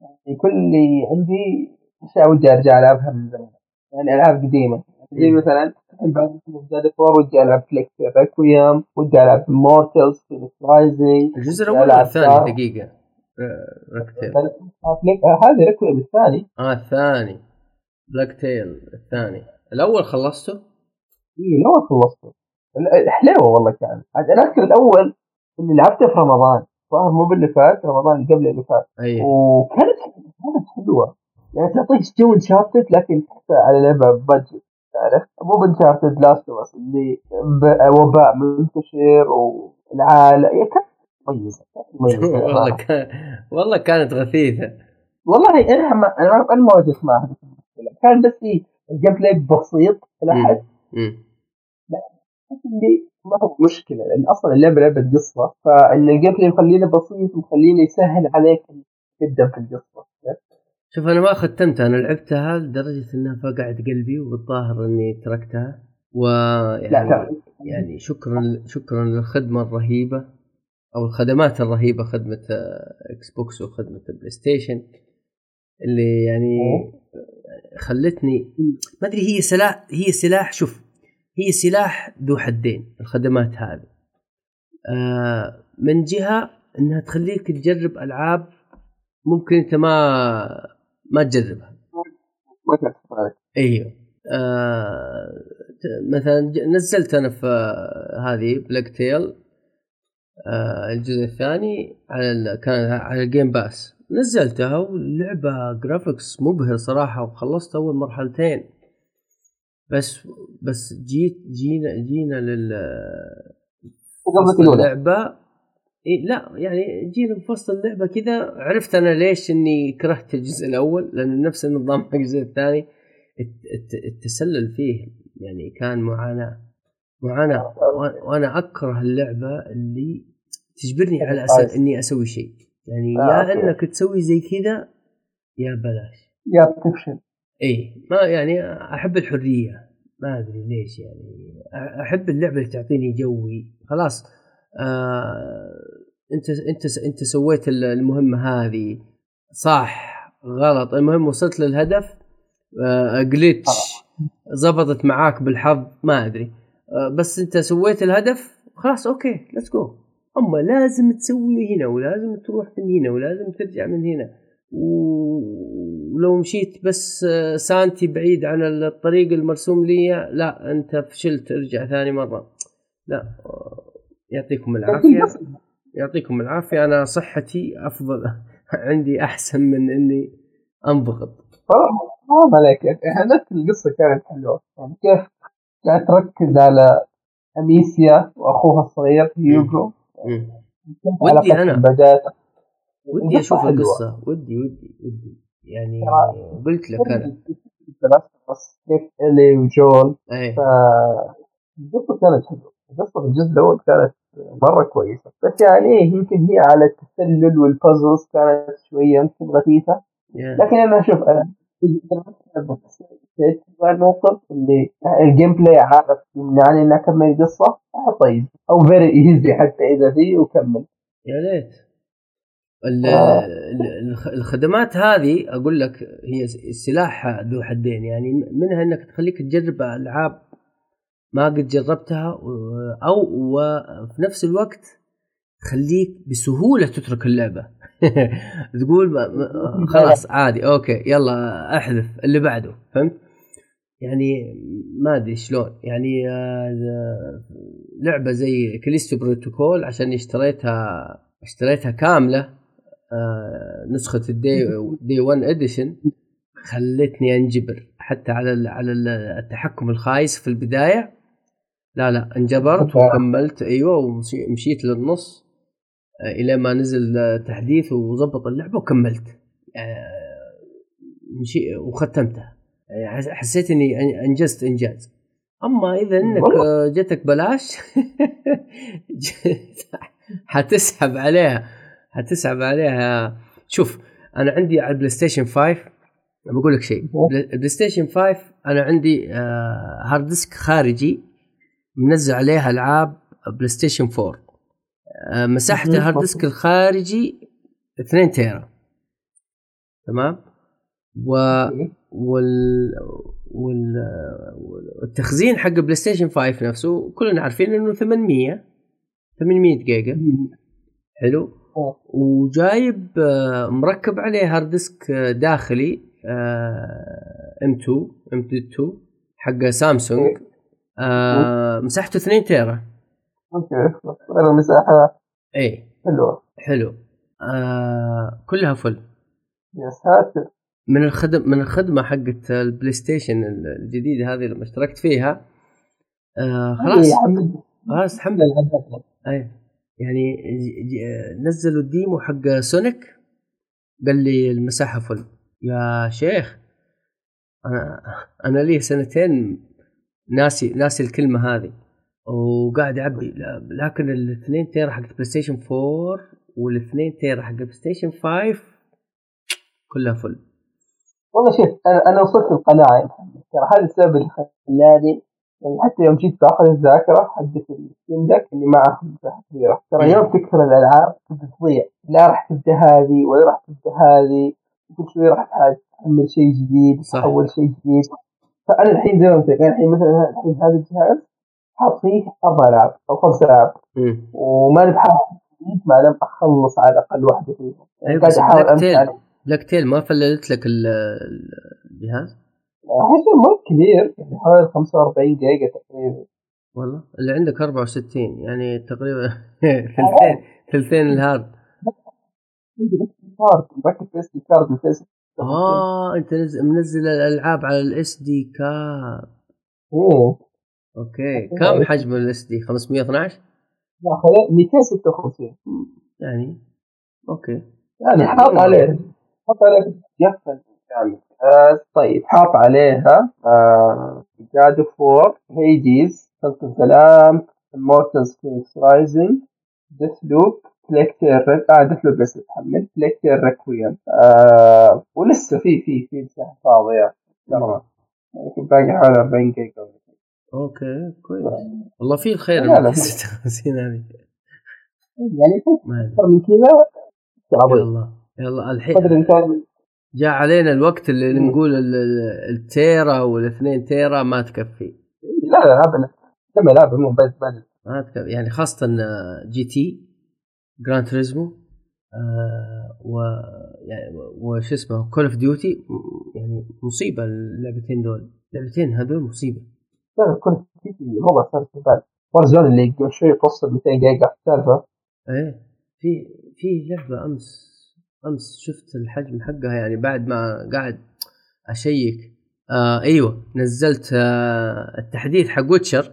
يعني كل اللي عندي أشياء ودي أرجع ألعبها من زمان يعني ألعاب قديمة زي مثلا البعض من زاد فور ودي ألعب كليك ريكويم ودي ألعب مورتلز في رايزنج الجزء الأول والثاني دقيقة ركتيل هذا ريكويم الثاني آه الثاني بلاك تيل الثاني الأول خلصته إيه الأول خلصته حلوة والله كان أنا أذكر الأول إني لعبته في رمضان صار مو باللي فات رمضان قبل اللي فات أيه. وكانت كانت حلوة يعني تعطيك جو انشارتد لكن تحسها على لعبة ببادجت تعرف مو بانشارتد لاست اوف اس اللي وباء منتشر والعالم كانت مميزة والله كان والله كانت غثيثة والله أنا ما أنا ما واجهت معها كان بس إيه الجيم بلاي بسيط لحد اللي ما هو مشكلة لأن أصلا اللعبة لعبة قصة، فإن الجيم بلاي مخلينا بسيط ومخلينا يسهل عليك إنك تبدأ في القصة. شوف أنا ما ختمتها، أنا لعبتها لدرجة إنها فقعت قلبي وبالظاهر إني تركتها، ويعني يعني شكرا شكرا للخدمة الرهيبة أو الخدمات الرهيبة، خدمة إكس بوكس وخدمة البلاي ستيشن اللي يعني خلتني ما أدري. هي سلاح هي سلاح شوف هي سلاح ذو حدين الخدمات هذه. آه من جهة إنها تخليك تجرب ألعاب ممكن أنت ما ما تجربها. أيوه آه مثلا نزلت أنا في هذه بلاك تيل آه الجزء الثاني على كان على الجيم باس، نزلتها واللعبة جرافيكس مبهر صراحة، وخلصت أول مرحلتين بس بس جيت جينا جينا لل اللعبة إيه لا يعني جينا بفصل اللعبة كذا. عرفت أنا ليش إني كرهت الجزء الأول، لأن نفس النظام حق الجزء الثاني التسلل فيه يعني كان معاناة معاناة وأنا أكره اللعبة اللي تجبرني على أساس إني أسوي شيء، يعني يا إنك تسوي زي كذا يا بلاش يا بتفشل. ايه ما يعني احب الحريه، ما ادري ليش يعني احب اللعبه اللي تعطيني جوي خلاص. آه انت انت انت سويت المهمه هذه صح غلط، المهم وصلت للهدف، آه جليتش زبطت معاك بالحظ ما ادري، آه بس انت سويت الهدف خلاص اوكي ليتس جو. اما لازم تسوي هنا ولازم تروح من هنا ولازم ترجع من هنا، ولو مشيت بس سانتي بعيد عن الطريق المرسوم لي لا انت فشلت ارجع ثاني مرة. لا يعطيكم العافية يعطيكم العافية انا صحتي افضل عندي احسن من اني انضغط. والله ما عليك، هذه القصة كانت حلوة يعني كيف كانت تركز على أميسيا واخوها الصغير يوغو. ودي انا ودي اشوف القصه، ودي ودي ودي يعني قلت لك انا بس كيف إلي وجول القصه كانت حلوه، القصه في الجزء الاول كانت مره كويسه، بس يعني يمكن هي على التسلل والبازلز كانت شويه يمكن غثيثه. لكن انا اشوف انا في الموقف اللي الجيم بلاي عارف يمنعني اني اكمل قصه طيب او فيري ايزي حتى اذا فيه وكمل. يا ليت الخدمات هذه أقول لك هي السلاح ذو حدين، يعني منها أنك تخليك تجرب ألعاب ما قد جربتها، أو وفي نفس الوقت تخليك بسهولة تترك اللعبة تقول خلاص عادي أوكي يلا أحذف اللي بعده. فهمت يعني ما أدري شلون يعني لعبة زي كاليستو بروتوكول عشان اشتريتها اشتريتها كاملة آه، نسخة الدي ون إديشن خلتني أنجبر حتى على على التحكم الخايس في البداية. لا لا انجبرت وكملت أيوة ومشيت للنص آه، إلى ما نزل تحديث وضبط اللعبة وكملت آه، مشي وختمتها يعني حسيت إني أنجزت إنجاز. أما إذا إنك آه، جتك بلاش حتسحب عليها هتسحب عليها. شوف انا عندي على البلاي ستيشن خمسة بقول لك شيء، البلاي ستيشن خمسة انا عندي هارد ديسك خارجي منزل عليها العاب بلاي ستيشن أربعة، مساحه الهارد ديسك الخارجي اثنين تيرا تمام، و وال والتخزين حق البلاي ستيشن خمسة نفسه كلنا عارفين انه ثمانمية ثمانمية جيجا حلو، وجايب مركب عليه هارد ديسك داخلي ام تو ام تو حق سامسونج مساحته اثنين تيرا. اوكي المساحه اي حلو حلو كلها فل. يا ساتر من الخدم من الخدمه حقت البلاي ستيشن الجديده هذه اللي اشتركت فيها خلاص خلاص الحمد لله. اي يعني نزلوا الديمو حق سونيك قال لي المساحة فل. يا شيخ أنا أنا لي سنتين ناسي ناسي الكلمة هذه وقاعد يعبي. لكن الاثنين تيرا حق بلاي ستيشن أربعة والاثنين تيرا حق بلاي ستيشن خمسة كلها فل. والله شوف انا وصلت القناعة ترى هذا السبب اللي خلاني يعني حتى يوم جيت باخذ الذاكرة حقت الستيم دك اللي معه كثيرة ترى يوم تكثر الالعاب تضيع، لا راح تبدا هذه ولا راح تبدا هذه، كل شوي راح تحمل شيء جديد اول شيء جديد. فانا الحين زي ما قلت الحين مثلا الحين هذا الجهاز حاط فيه أربع ألعاب أو خمس ألعاب وما نبحث جديد ما لم أخلص على الأقل واحدة فيهم. يعني قاعد أحاول أمشي. بلاك تيل ما فللت لك الجهاز؟ حسب ما كثير يعني حوالي خمسة وأربعين دقيقة تقريبا. والله اللي عندك أربعة وستين يعني تقريبا ثلثين ثلثين الهارد. هارد بلاك تيل إس دي كارد مثلاً. آه أنت منزل الألعاب على الإس دي كارد. أوه. اوكي كم حجم الاس دي؟ خمسمية واثناعش لا خليه مئتين وستة وخمسين يعني. اوكي يعني حاط عليه حاط عليه جهاز كامل. طيب حاط عليها جاد فور، هيديز، سلطة الظلام، مورتلز فينيكس رايزنج، ديث لوب، بلاكتير ريك اه ديث لوب بس اتحمل بلاكتير ريكويم آه ولسه في في في مساحة فاضية ترى ممكن باقي حوالي أربعين جيجا. اوكي كويس والله في الخير من ستة وخمسين هذه يعني اكثر من كذا تعبوا. يلا يلا الحين جاء علينا الوقت اللي مم. نقول التيرا والاثنين تيرا ما تكفي. لا لا هذا لما العب مو بس بس ما تكفي يعني خاصه جي تي جراند تريزمو آه و يعني وش اسمه كول اوف ديوتي يعني مصيبه. اللعبتين دول اللعبتين هذول مصيبه. أنا كنت في ربع ساعة بعد ورجال اللي قبل شوي قصة مئتين دقيقة تعرفه. إيه في في لعبة أمس أمس شفت الحجم حقها يعني بعد ما قاعد أشيك آه أيوة نزلت آه التحديث حق ويتشر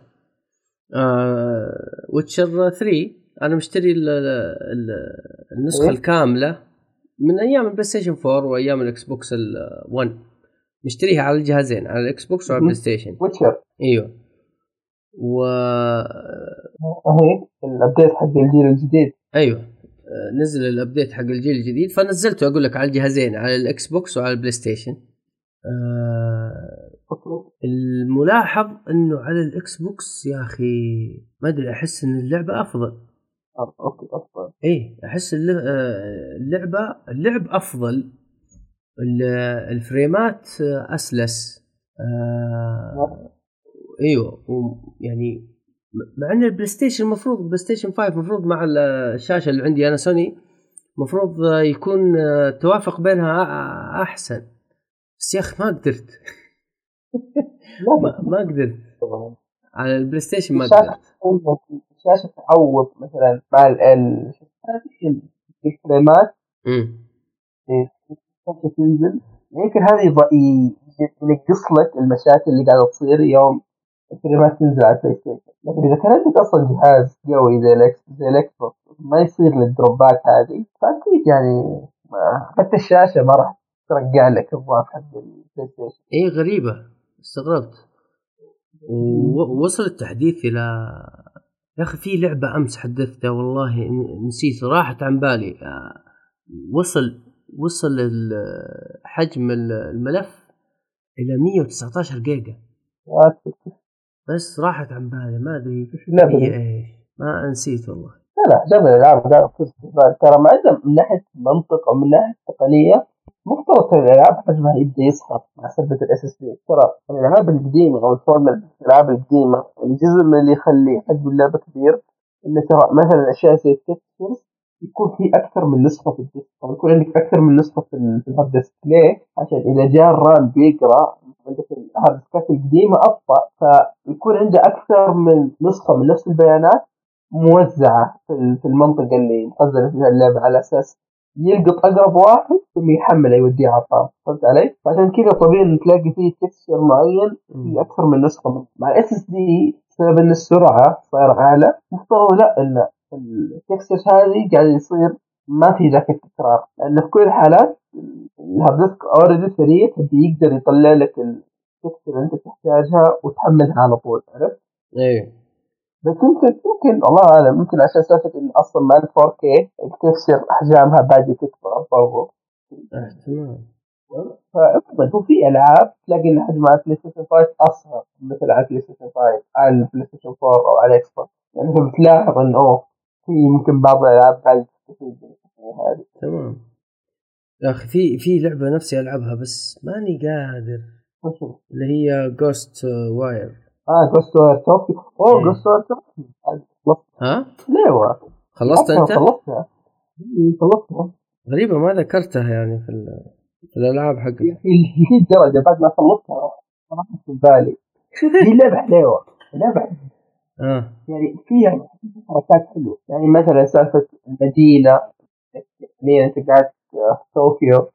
آه ويتشر ثلاثة. أنا مشتري ال ال النسخة إيه؟ الكاملة من أيام البلاي ستيشن أربعة وأيام الإكس بوكس الون مشتريها على الجهازين على الإكس بوكس وعلى البلاي ستيشن. ويتشر ايوه و اهي الابديت حق الجيل الجديد. ايوه نزل الابديت حق الجيل الجديد فنزلته اقول لك على الجهازين على الاكس بوكس وعلى البلاي ستيشن. الملاحظ انه على الاكس بوكس يا اخي ما ادري احس ان اللعبه افضل. اوكي افضل ايه احس اللعبه اللعب افضل الفريمات اسلس آه... ايوه يعني مع ان البلاي ستيشن المفروض البلاي ستيشن خمسة المفروض مع الشاشه اللي عندي انا سوني المفروض يكون توافق بينها احسن بس يا اخي ما قدرت ما, ما قدرت على البلاي ستيشن ما قدرت. الشاشه تعوض مثلا مع ال الفريمات امم تنزل يمكن هذه ضئي ينقص لك المشاكل اللي قاعدة تصير يوم الفريمات تنزل على البلاي ستيشن. لكن إذا كان عندك أصلا جهاز قوي زي الإكس زي الإكس بوكس ما يصير للدروبات هذه فأكيد يعني حتى الشاشة ما راح ترجع لك الضغط حق البلاي ستيشن. إيه غريبة استغربت. ووصل التحديث إلى يا أخي في لعبة أمس حدثتها والله نسيت راحت عن بالي. وصل وصل حجم الملف إلى مية وتسعة عشر جيجا بس راحت عن بالي ما أدري هي إيش ما نسيت والله. لا لا جميل الألعاب قاعد تصير ترى معدم من ناحية منطق أو من ناحية تقنية مفترض الألعاب حجمها يبدأ يصغر مع سرعة الإس إس دي. ترى الألعاب القديمة أو الفورمة الألعاب القديمة الجزء من اللي يخلي حجم اللعبة كبير إنه ترى مثلا أشياء زي التكتشرز يكون في أكثر من نسخة في الديسك أو يكون عندك أكثر من نسخة في في الهارد ديسك ليه؟ عشان إذا جاء الرام بيقرأ عندك الهارد ديسك القديمة أبطأ فيكون عنده أكثر من نسخة من نفس البيانات موزعة في في المنطقة اللي مخزنة فيها اللعبة على أساس يلقط أقرب واحد ثم يحمله يوديه على الطاولة. فهمت علي؟ عشان كذا طبيعي إن تلاقي فيه تكستشر معين في أكثر من نسخة من. مع الإس إس دي بسبب إن السرعة صار أعلى مفترض لا إن التكستشر هذه قاعد يصير ما في ذاك التكرار لأن في كل الحالات الهارد ديسك أوريدي سريع بيقدر يطلع لك التكستشر اللي أنت تحتاجها وتحملها على طول. عرفت؟ إيه بس يمكن يمكن الله أعلم، يمكن عشان سالفة إن أصلاً ما فور كيه تكسر أحجامها بعد تكبر برضو. احتمال. فأفضل هو في ألعاب تلاقي إن حجمها بلايستيشن فايف أصغر مثل على بلايستيشن فايف على البلايستيشن فور أو على إكسبوكس، يعني بتلاحظ إنه في يمكن بعض الألعاب بعد تكبر هذه. تمام. يا أخي في في لعبة نفسي ألعبها بس ماني قادر. اللي هي Ghostwire. اه Ghostwire Tokyo. اوه Ghostwire Tokyo ها؟ ليه خلصت انت؟ خلصتها خلصتها غريبة ما ذكرتها يعني في, في الألعاب حقي هي الدرجة بعد ما خلصتها ما كنت في بالي دي لعبة حلوة لعبة اه يعني فيها حركات حلوة يعني مثلا سالفة المدينة اللي انت قاعد في طوكيو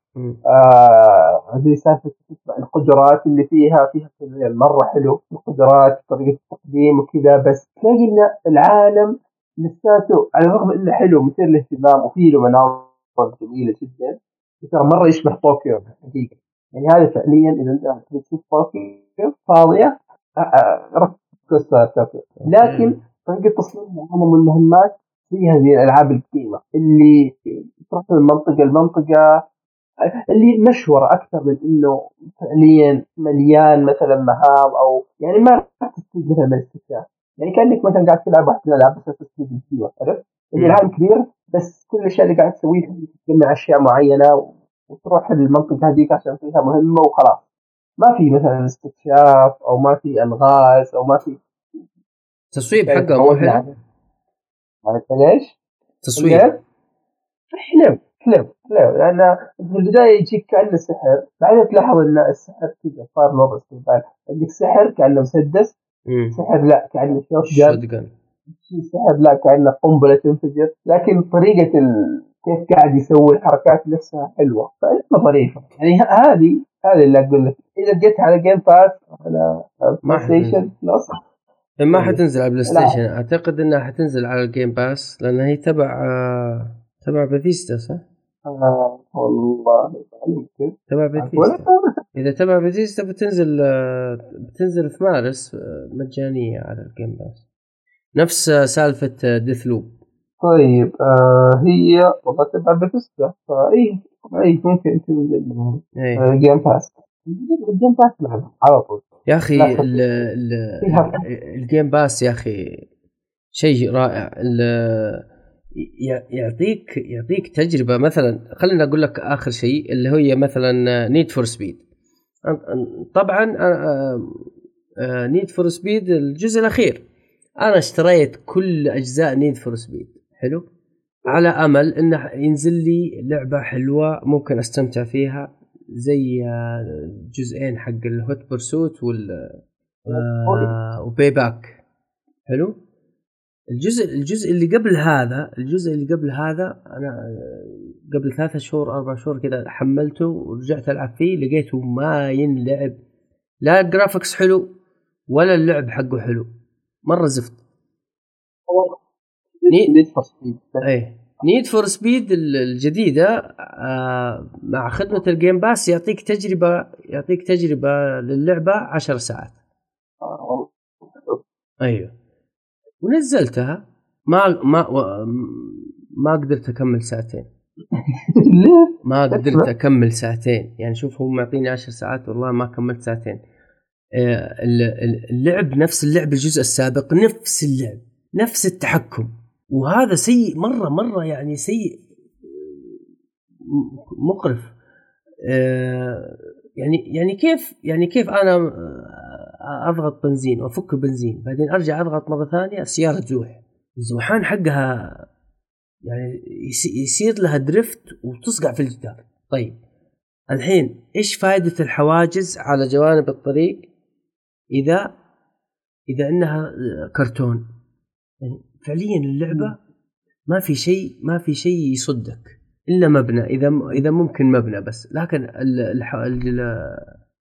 هذه آه سالفة القدرات اللي فيها فيها كذا مرة حلو القدرات طريقة التقديم وكذا بس تلاقي إن العالم لساته على الرغم إنه حلو مثير للاهتمام وفيه له مناظر جميلة جدا ترى مرة يشبه طوكيو حقيقة يعني هذا فعليا إذا أنت تشوف طوكيو فاضية ركز على طوكيو لكن طريقة تصميم العالم والمهمات فيها هذه الألعاب القديمة اللي تروح من منطقة لمنطقة اللي مشورة أكثر من إنه فعليا مليان مثلا مهام أو يعني ما راح تستفيد منها من الاستكشاف يعني كأنك مثلا قاعد تلعب واحد من الألعاب بس تستفيد من فيها عرفت يعني العالم كبير بس كل الأشياء اللي قاعد تسويها تجمع أشياء معينة وتروح للمنطقة هذيك عشان فيها مهمة وخلاص ما في مثلا استكشاف أو ما في ألغاز أو ما في تصويب حقه مو حلو عرفت ليش تصويب حلو حلو حلو لأن في البداية يجيك كأنه سحر بعدها تلاحظ أن السحر كذا صار وضع استخدام عندك سحر كأنه مسدس سحر لا كأنه شوتجن سحر لا كأنه قنبلة تنفجر لكن طريقة ال... كيف قاعد يسوي الحركات نفسها حلوة فأنت ظريفة يعني هذه هذه اللي أقول لك إذا جيت على جيم باس على بلاي ستيشن بلس ما حتنزل على بلاي ستيشن أعتقد أنها حتنزل على الجيم باس لأنها هي تبع تبع بثيستا صح؟ آه والله ممكن تبع بثيستا إذا تبع بثيستا بتنزل بتنزل في مارس مجانية على الجيم باس نفس سالفة ديثلوب طيب آه هي والله تبع بثيستا فأي أي ممكن تنزل الجيم باس الجيم باس لعبة على طول يا أخي ال ال الجيم باس يا أخي شيء رائع يعطيك يعطيك تجربة مثلا خلينا أقول لك آخر شيء اللي هي مثلا Need for Speed طبعا Need for Speed الجزء الأخير أنا اشتريت كل أجزاء Need for Speed حلو على أمل إنه ينزل لي لعبة حلوة ممكن أستمتع فيها زي جزئين حق الهوت برسوت وال وباي باك حلو الجزء الجزء اللي قبل هذا الجزء اللي قبل هذا أنا قبل ثلاثة شهور أربعة شهور كده حملته ورجعت ألعب فيه لقيته ما ينلعب لا الجرافيكس حلو ولا اللعب حقه حلو مرة زفت نيد فور سبيد إيه نيد فور سبيد الجديدة مع خدمة الجيم باس يعطيك تجربة يعطيك تجربة للعبة عشر ساعات أيوه ونزلتها ما ما ما قدرت اكمل ساعتين ما قدرت اكمل ساعتين يعني شوف هو معطيني عشر ساعات والله ما كملت ساعتين اللعب نفس اللعب الجزء السابق نفس اللعب نفس التحكم وهذا سيء مره مره يعني سيء مقرف يعني يعني كيف يعني كيف انا أضغط بنزين وأفك بنزين بعدين أرجع أضغط مرة ثانية السيارة تزوح الزوحان حقها يعني يصير لها درفت وتصقع في الجدار طيب الحين إيش فائدة الحواجز على جوانب الطريق إذا إذا إنها كرتون يعني فعليا اللعبة ما في شيء ما في شيء يصدك إلا مبنى إذا إذا ممكن مبنى بس لكن ال الح... ال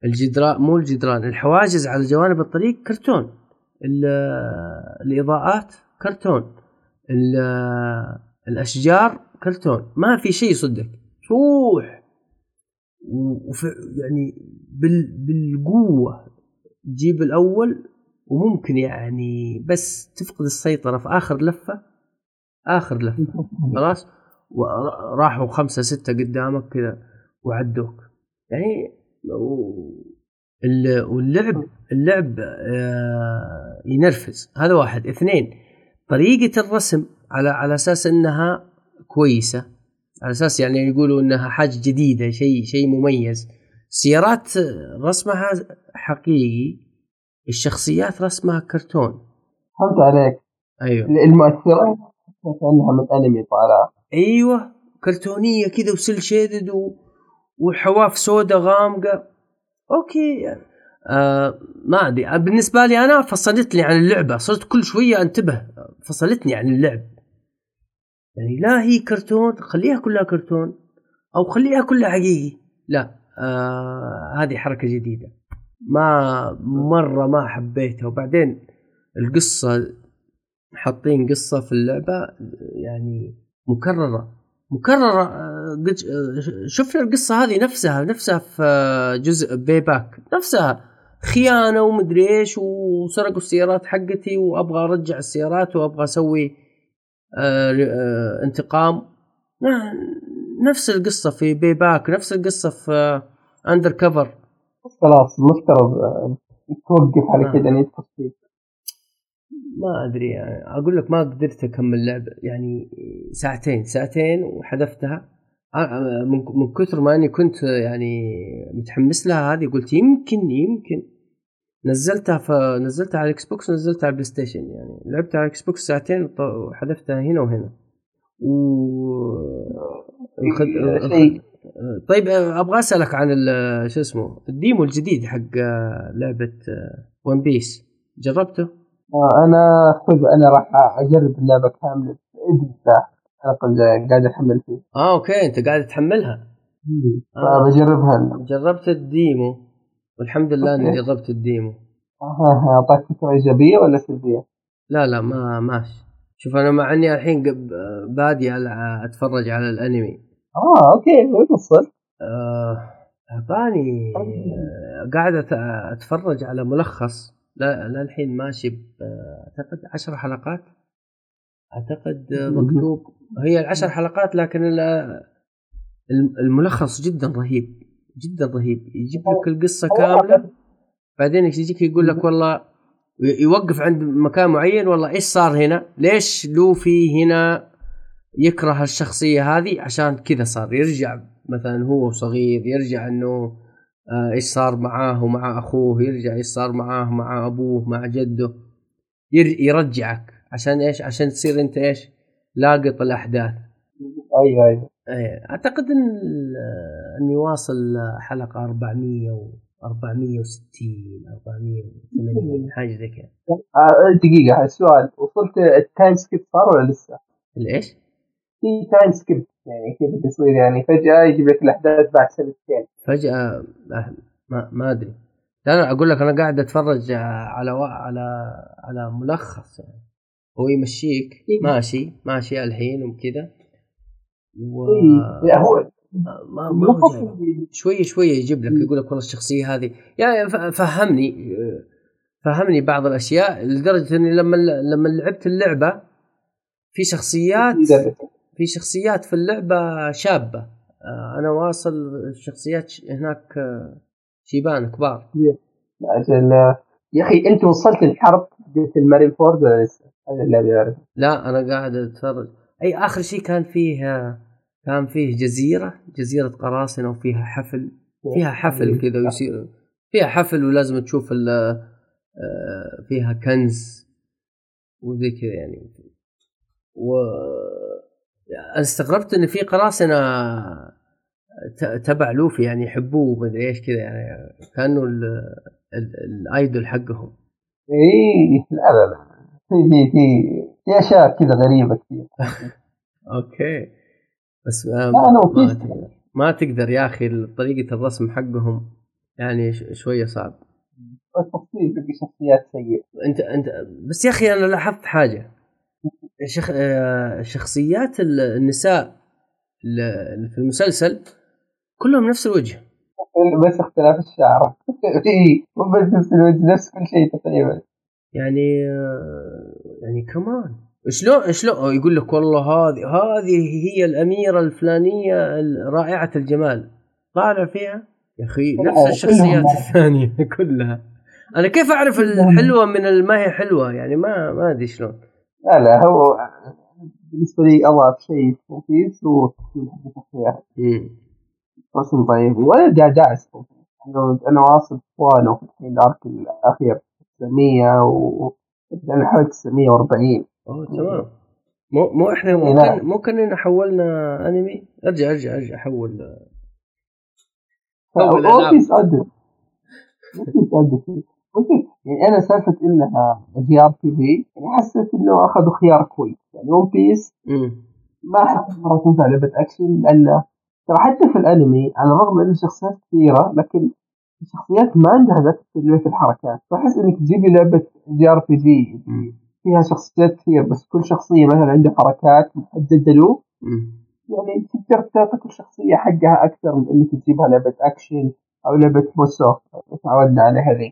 الجدران مو الجدران الحواجز على جوانب الطريق كرتون الإضاءات كرتون الأشجار كرتون ما في شيء صدق روح وف يعني بالقوة تجيب الأول وممكن يعني بس تفقد السيطرة في آخر لفة آخر لفة خلاص وراحوا خمسة ستة قدامك كذا وعدوك يعني. واللعب اللعب ينرفز. هذا واحد. اثنين طريقة الرسم على على أساس أنها كويسة، على أساس يعني يقولوا أنها حاجة جديدة، شيء شيء مميز. سيارات رسمها حقيقي، الشخصيات رسمها كرتون. فهمت عليك. أيوة. المؤثرات كأنها من أنمي طالعة. أيوة كرتونية كذا وسيل شادد و... والحواف سودة غامقة. أوكي يعني. آه ما أدري بالنسبة لي أنا فصلتني عن اللعبة، صرت كل شوية أنتبه، فصلتني عن اللعب يعني. لا هي كرتون خليها كلها كرتون أو خليها كلها حقيقي، لا آه هذه حركة جديدة ما مرة ما حبيتها. وبعدين القصة حاطين قصة في اللعبة يعني مكررة مكررة. شفنا القصة هذه نفسها نفسها في جزء بيباك، نفسها خيانة ومدري إيش وسرقوا السيارات حقتي وأبغى أرجع السيارات وأبغى أسوي انتقام. نفس القصة في بيباك، نفس القصة في أندر كفر. خلاص مفترض توقف على كده نيد فور سبيد. ما أدري يعني أقول لك ما قدرت أكمل لعبة يعني ساعتين ساعتين وحذفتها من كثر ما أني كنت يعني متحمس لها. هذه قلت يمكن يمكن نزلتها فنزلتها على الإكس بوكس ونزلتها على البلاي ستيشن. يعني لعبت على الإكس بوكس ساعتين وحذفتها هنا وهنا و... الخد... الخد... طيب أبغى أسألك عن ال... شو اسمه الديمو الجديد حق لعبة ون بيس، جربته؟ انا خذ انا راح اجرب اللعبه كامله باذن الله. انا قاعد احمل فيه. اه اوكي انت قاعد تحملها. اه بجربها. جربت الديمو والحمد لله اني جربت الديمو. اها اعطاك فكره ايجابيه ولا سلبيه؟ لا لا ما ماشي. شوف انا مع اني الحين بادي اتفرج على الانمي. اه اوكي وين وصلت؟ اعطاني آه قاعد اتفرج على ملخص. لا لا الحين ماشي اعتقد عشر حلقات اعتقد مكتوب هي العشر حلقات، لكن الملخص جدا رهيب جدا رهيب. يجيب لك القصة كاملة بعدين يجيك يقول لك والله يوقف عند مكان معين، والله ايش صار هنا، ليش لوفي هنا يكره الشخصية هذه عشان كذا صار، يرجع مثلا هو صغير يرجع انه ايش صار معاه ومع اخوه، يرجع ايش صار معاه مع ابوه مع جده، يرجعك عشان ايش؟ عشان تصير انت ايش لاقط الاحداث. ايوه ايوه اي اعتقد ان اني واصل حلقه أربعمية وستين أربعمية وثمانين حاجه زي كذا. دقيقه السؤال، وصلت التايم سكيب صار ولا لسه؟ الايش في تايم سكيب يعني كيف بيصير؟ يعني فجأة يجيب لك الأحداث بعد سنتين فجأة. ما ما أدري أنا أقول لك أنا قاعد أتفرج على على على ملخص يعني. هو يمشيك ماشي ماشي الحين وكذا و... إيه. هو ما ما شوية شوية يجيب لك يقول لك والله الشخصية هذه يعني فهمني فهمني بعض الأشياء لدرجة إني لما لما لعبت اللعبة في شخصيات في شخصيات في اللعبة شابة. أنا واصل الشخصيات هناك شيبان كبار. يا أخي أنت وصلت الحرب جيت المارين فورد ولا لسه؟ لا أنا قاعد أتفرج. أي آخر شيء كان فيه كان فيه جزيرة جزيرة قراصنة أو فيها حفل فيها حفل كذا ويصير فيها حفل ولازم تشوف فيها كنز وذي كذا يعني. و استغربت ان في قراصنه تبع لوفي يعني يحبوه ما ادري ايش كذا يعني كانوا الايدول حقهم. ايه لا لا لا في في يا شاك كذا غريبه كثير. اوكي بس ما, ما, تقدر. ما تقدر يا اخي طريقه الرسم حقهم يعني شويه صعب. التفصيل في شخصيات سيئه. انت انت بس يا اخي انا لاحظت حاجه، شخ... شخصيات النساء اللي في المسلسل كلهم نفس الوجه بس اختلاف الشعر. ايه بس نفس الوجه نفس كل شيء تقريبا. يعني يعني كمان شلون شلون يقول لك والله هذه هذه هي الأميرة الفلانية رائعة الجمال طالع فيها يا أخي نفس الشخصيات الثانية كلها. أنا كيف أعرف الحلوة من الما هي حلوة يعني ما ما أدري شلون. لا لا هو بالنسبة لي أضعف شيء فيه صوت الشخصيات رسم طيب ولا جا جاعس أنا أنا واصل فوانه في الأرك الأخير سمية وبدأنا حوالي سمية وأربعين. أوه تمام مو مو إحنا ممكن ممكن إن حولنا أنمي أرجع أرجع أرجع أحول أوفيس أدر أوفيس أدر ممكن يعني أنا سافت إنها جي آر بي بي يعني حسيت إنه أخذوا خيار كويس يعني ون بيس ما حسيت مرة تنفع لعبة أكشن لأن ترى حتى في الأنمي على الرغم إنه شخصيات كثيرة لكن الشخصيات ما عندها ذاك التنوع في الحركات. فأحس إنك تجيب لي لعبة جي آر بي جي فيها شخصيات كثير بس كل شخصية مثلا عندها حركات محددة له يعني تقدر تعطي كل شخصية حقها أكثر من إنك تجيبها لعبة أكشن أو لعبة موسو تعودنا على هذه.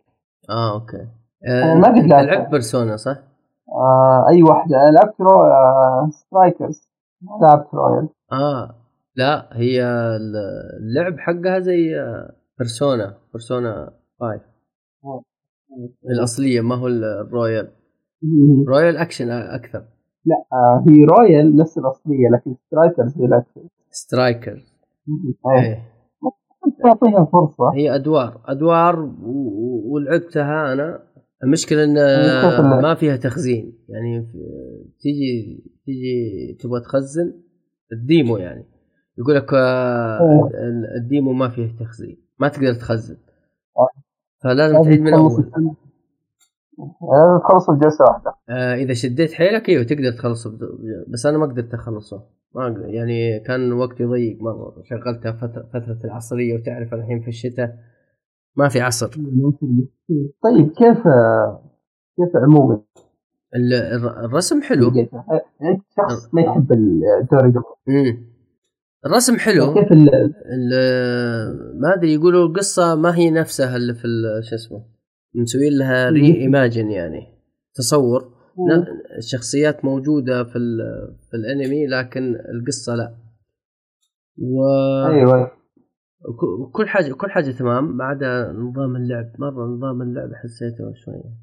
آه أوكي. أه ما قد لعبت بيرسونا صح؟ آه أي واحدة لعبت رو آه سترايكرز لعبت رويال. آه لا هي اللعب حقها زي بيرسونا بيرسونا خمسة الأصلية ما هو الرويال. رويال أكشن أكثر. لا هي رويال نفس الأصلية لكن سترايكرز هي الأكشن. سترايكرز. إيه. تعطيها فرصة. هي أدوار أدوار ولعبتها أنا المشكلة إن ما فيها تخزين يعني تيجي تيجي تبغى تخزن الديمو يعني يقول لك الديمو ما فيه تخزين ما تقدر تخزن فلازم تعيد من أول. تخلص الجلسة واحدة. إذا شديت حيلك أيوه تقدر تخلصه بس أنا ما قدرت أخلصه ما أقدر يعني كان وقتي ضيق مرة شغلتها فترة فترة العصرية وتعرف الحين في الشتاء ما في عصر. طيب كيف كيف عموما الرسم حلو أنت شخص ما يحب الدرجة الرسم حلو كيف ما ادري يقولوا القصه ما هي نفسها اللي في شو اسمه مسوي لها ري ايماجن يعني تصور الشخصيات موجوده في في الانمي لكن القصه لا و ايوه كل حاجه كل حاجه تمام ما عدا نظام اللعب مره نظام اللعب حسيته شويه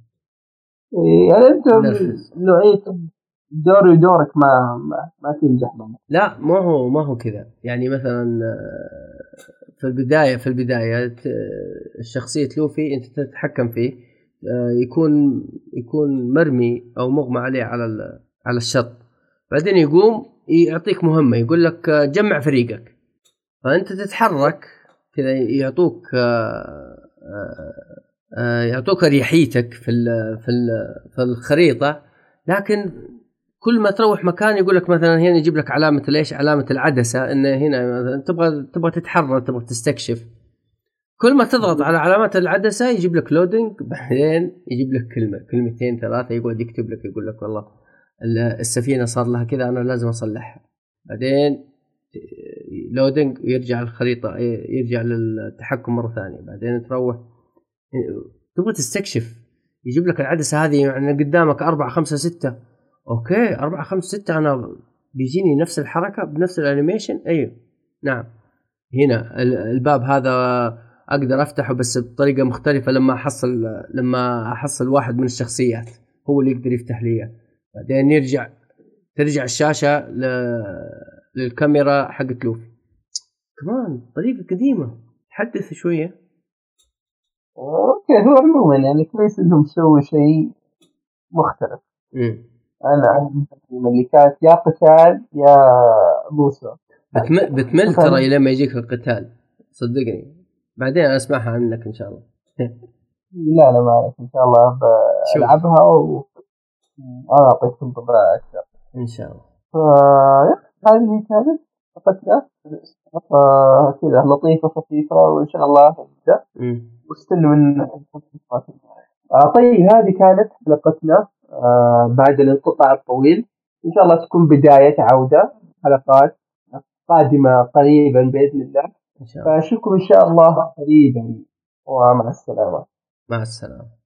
يعني انت نوعيه دوري دورك ما ما تنجح منه. لا ما هو ما هو كذا يعني مثلا في البداية في البداية الشخصية لوفي أنت تتحكم فيه يكون يكون مرمي أو مغمى عليه على على الشط بعدين يقوم يعطيك مهمة يقول لك جمع فريقك فأنت تتحرك كذا يعطوك يعطوك ريحيتك في في في الخريطة لكن كل ما تروح مكان يقول لك مثلا هنا يجيب لك علامه ليش علامه العدسه ان هنا تبغى تبغى تتحرك تبغى تستكشف كل ما تضغط على علامه العدسه يجيب لك لودينج بعدين يجيب لك كلمه كلمتين ثلاثه يقعد يكتب لك يقول لك والله السفينه صار لها كذا انا لازم اصلحها بعدين لودينج يرجع الخريطه يرجع للتحكم مره ثانيه بعدين تروح تبغى تستكشف يجيب لك العدسه هذه يعني قدامك أربعة خمسة ستة اوكي أربعة خمسة ستة انا بيجيني نفس الحركة بنفس الانيميشن ايوه نعم هنا الباب هذا اقدر افتحه بس بطريقة مختلفة لما احصل لما احصل واحد من الشخصيات هو اللي يقدر يفتح لي بعدين يرجع ترجع الشاشة للكاميرا حقت لوفي كمان طريقة قديمة تحدث شوية اوكي هو عموما يعني كويس انهم سووا شيء مختلف امم أنا عندي ملكات يا قتال يا موسى بتم... بتمل ترى لما يجيك القتال صدقني بعدين أسمعها عنك إن شاء الله. لا لا ما عليك إن شاء الله بلعبها و أنا أعطيك انطباع أكثر إن شاء الله. فا هذه كانت فقرة فا كذا لطيفة خفيفة وإن شاء الله نبدأ واستنوا من الفقرات. طيب هذه كانت حلقتنا آه بعد الانقطاع الطويل إن شاء الله تكون بداية عودة حلقات قادمة قريبا بإذن الله فأشوفكم إن شاء الله قريبا ومع السلامة. مع السلامة.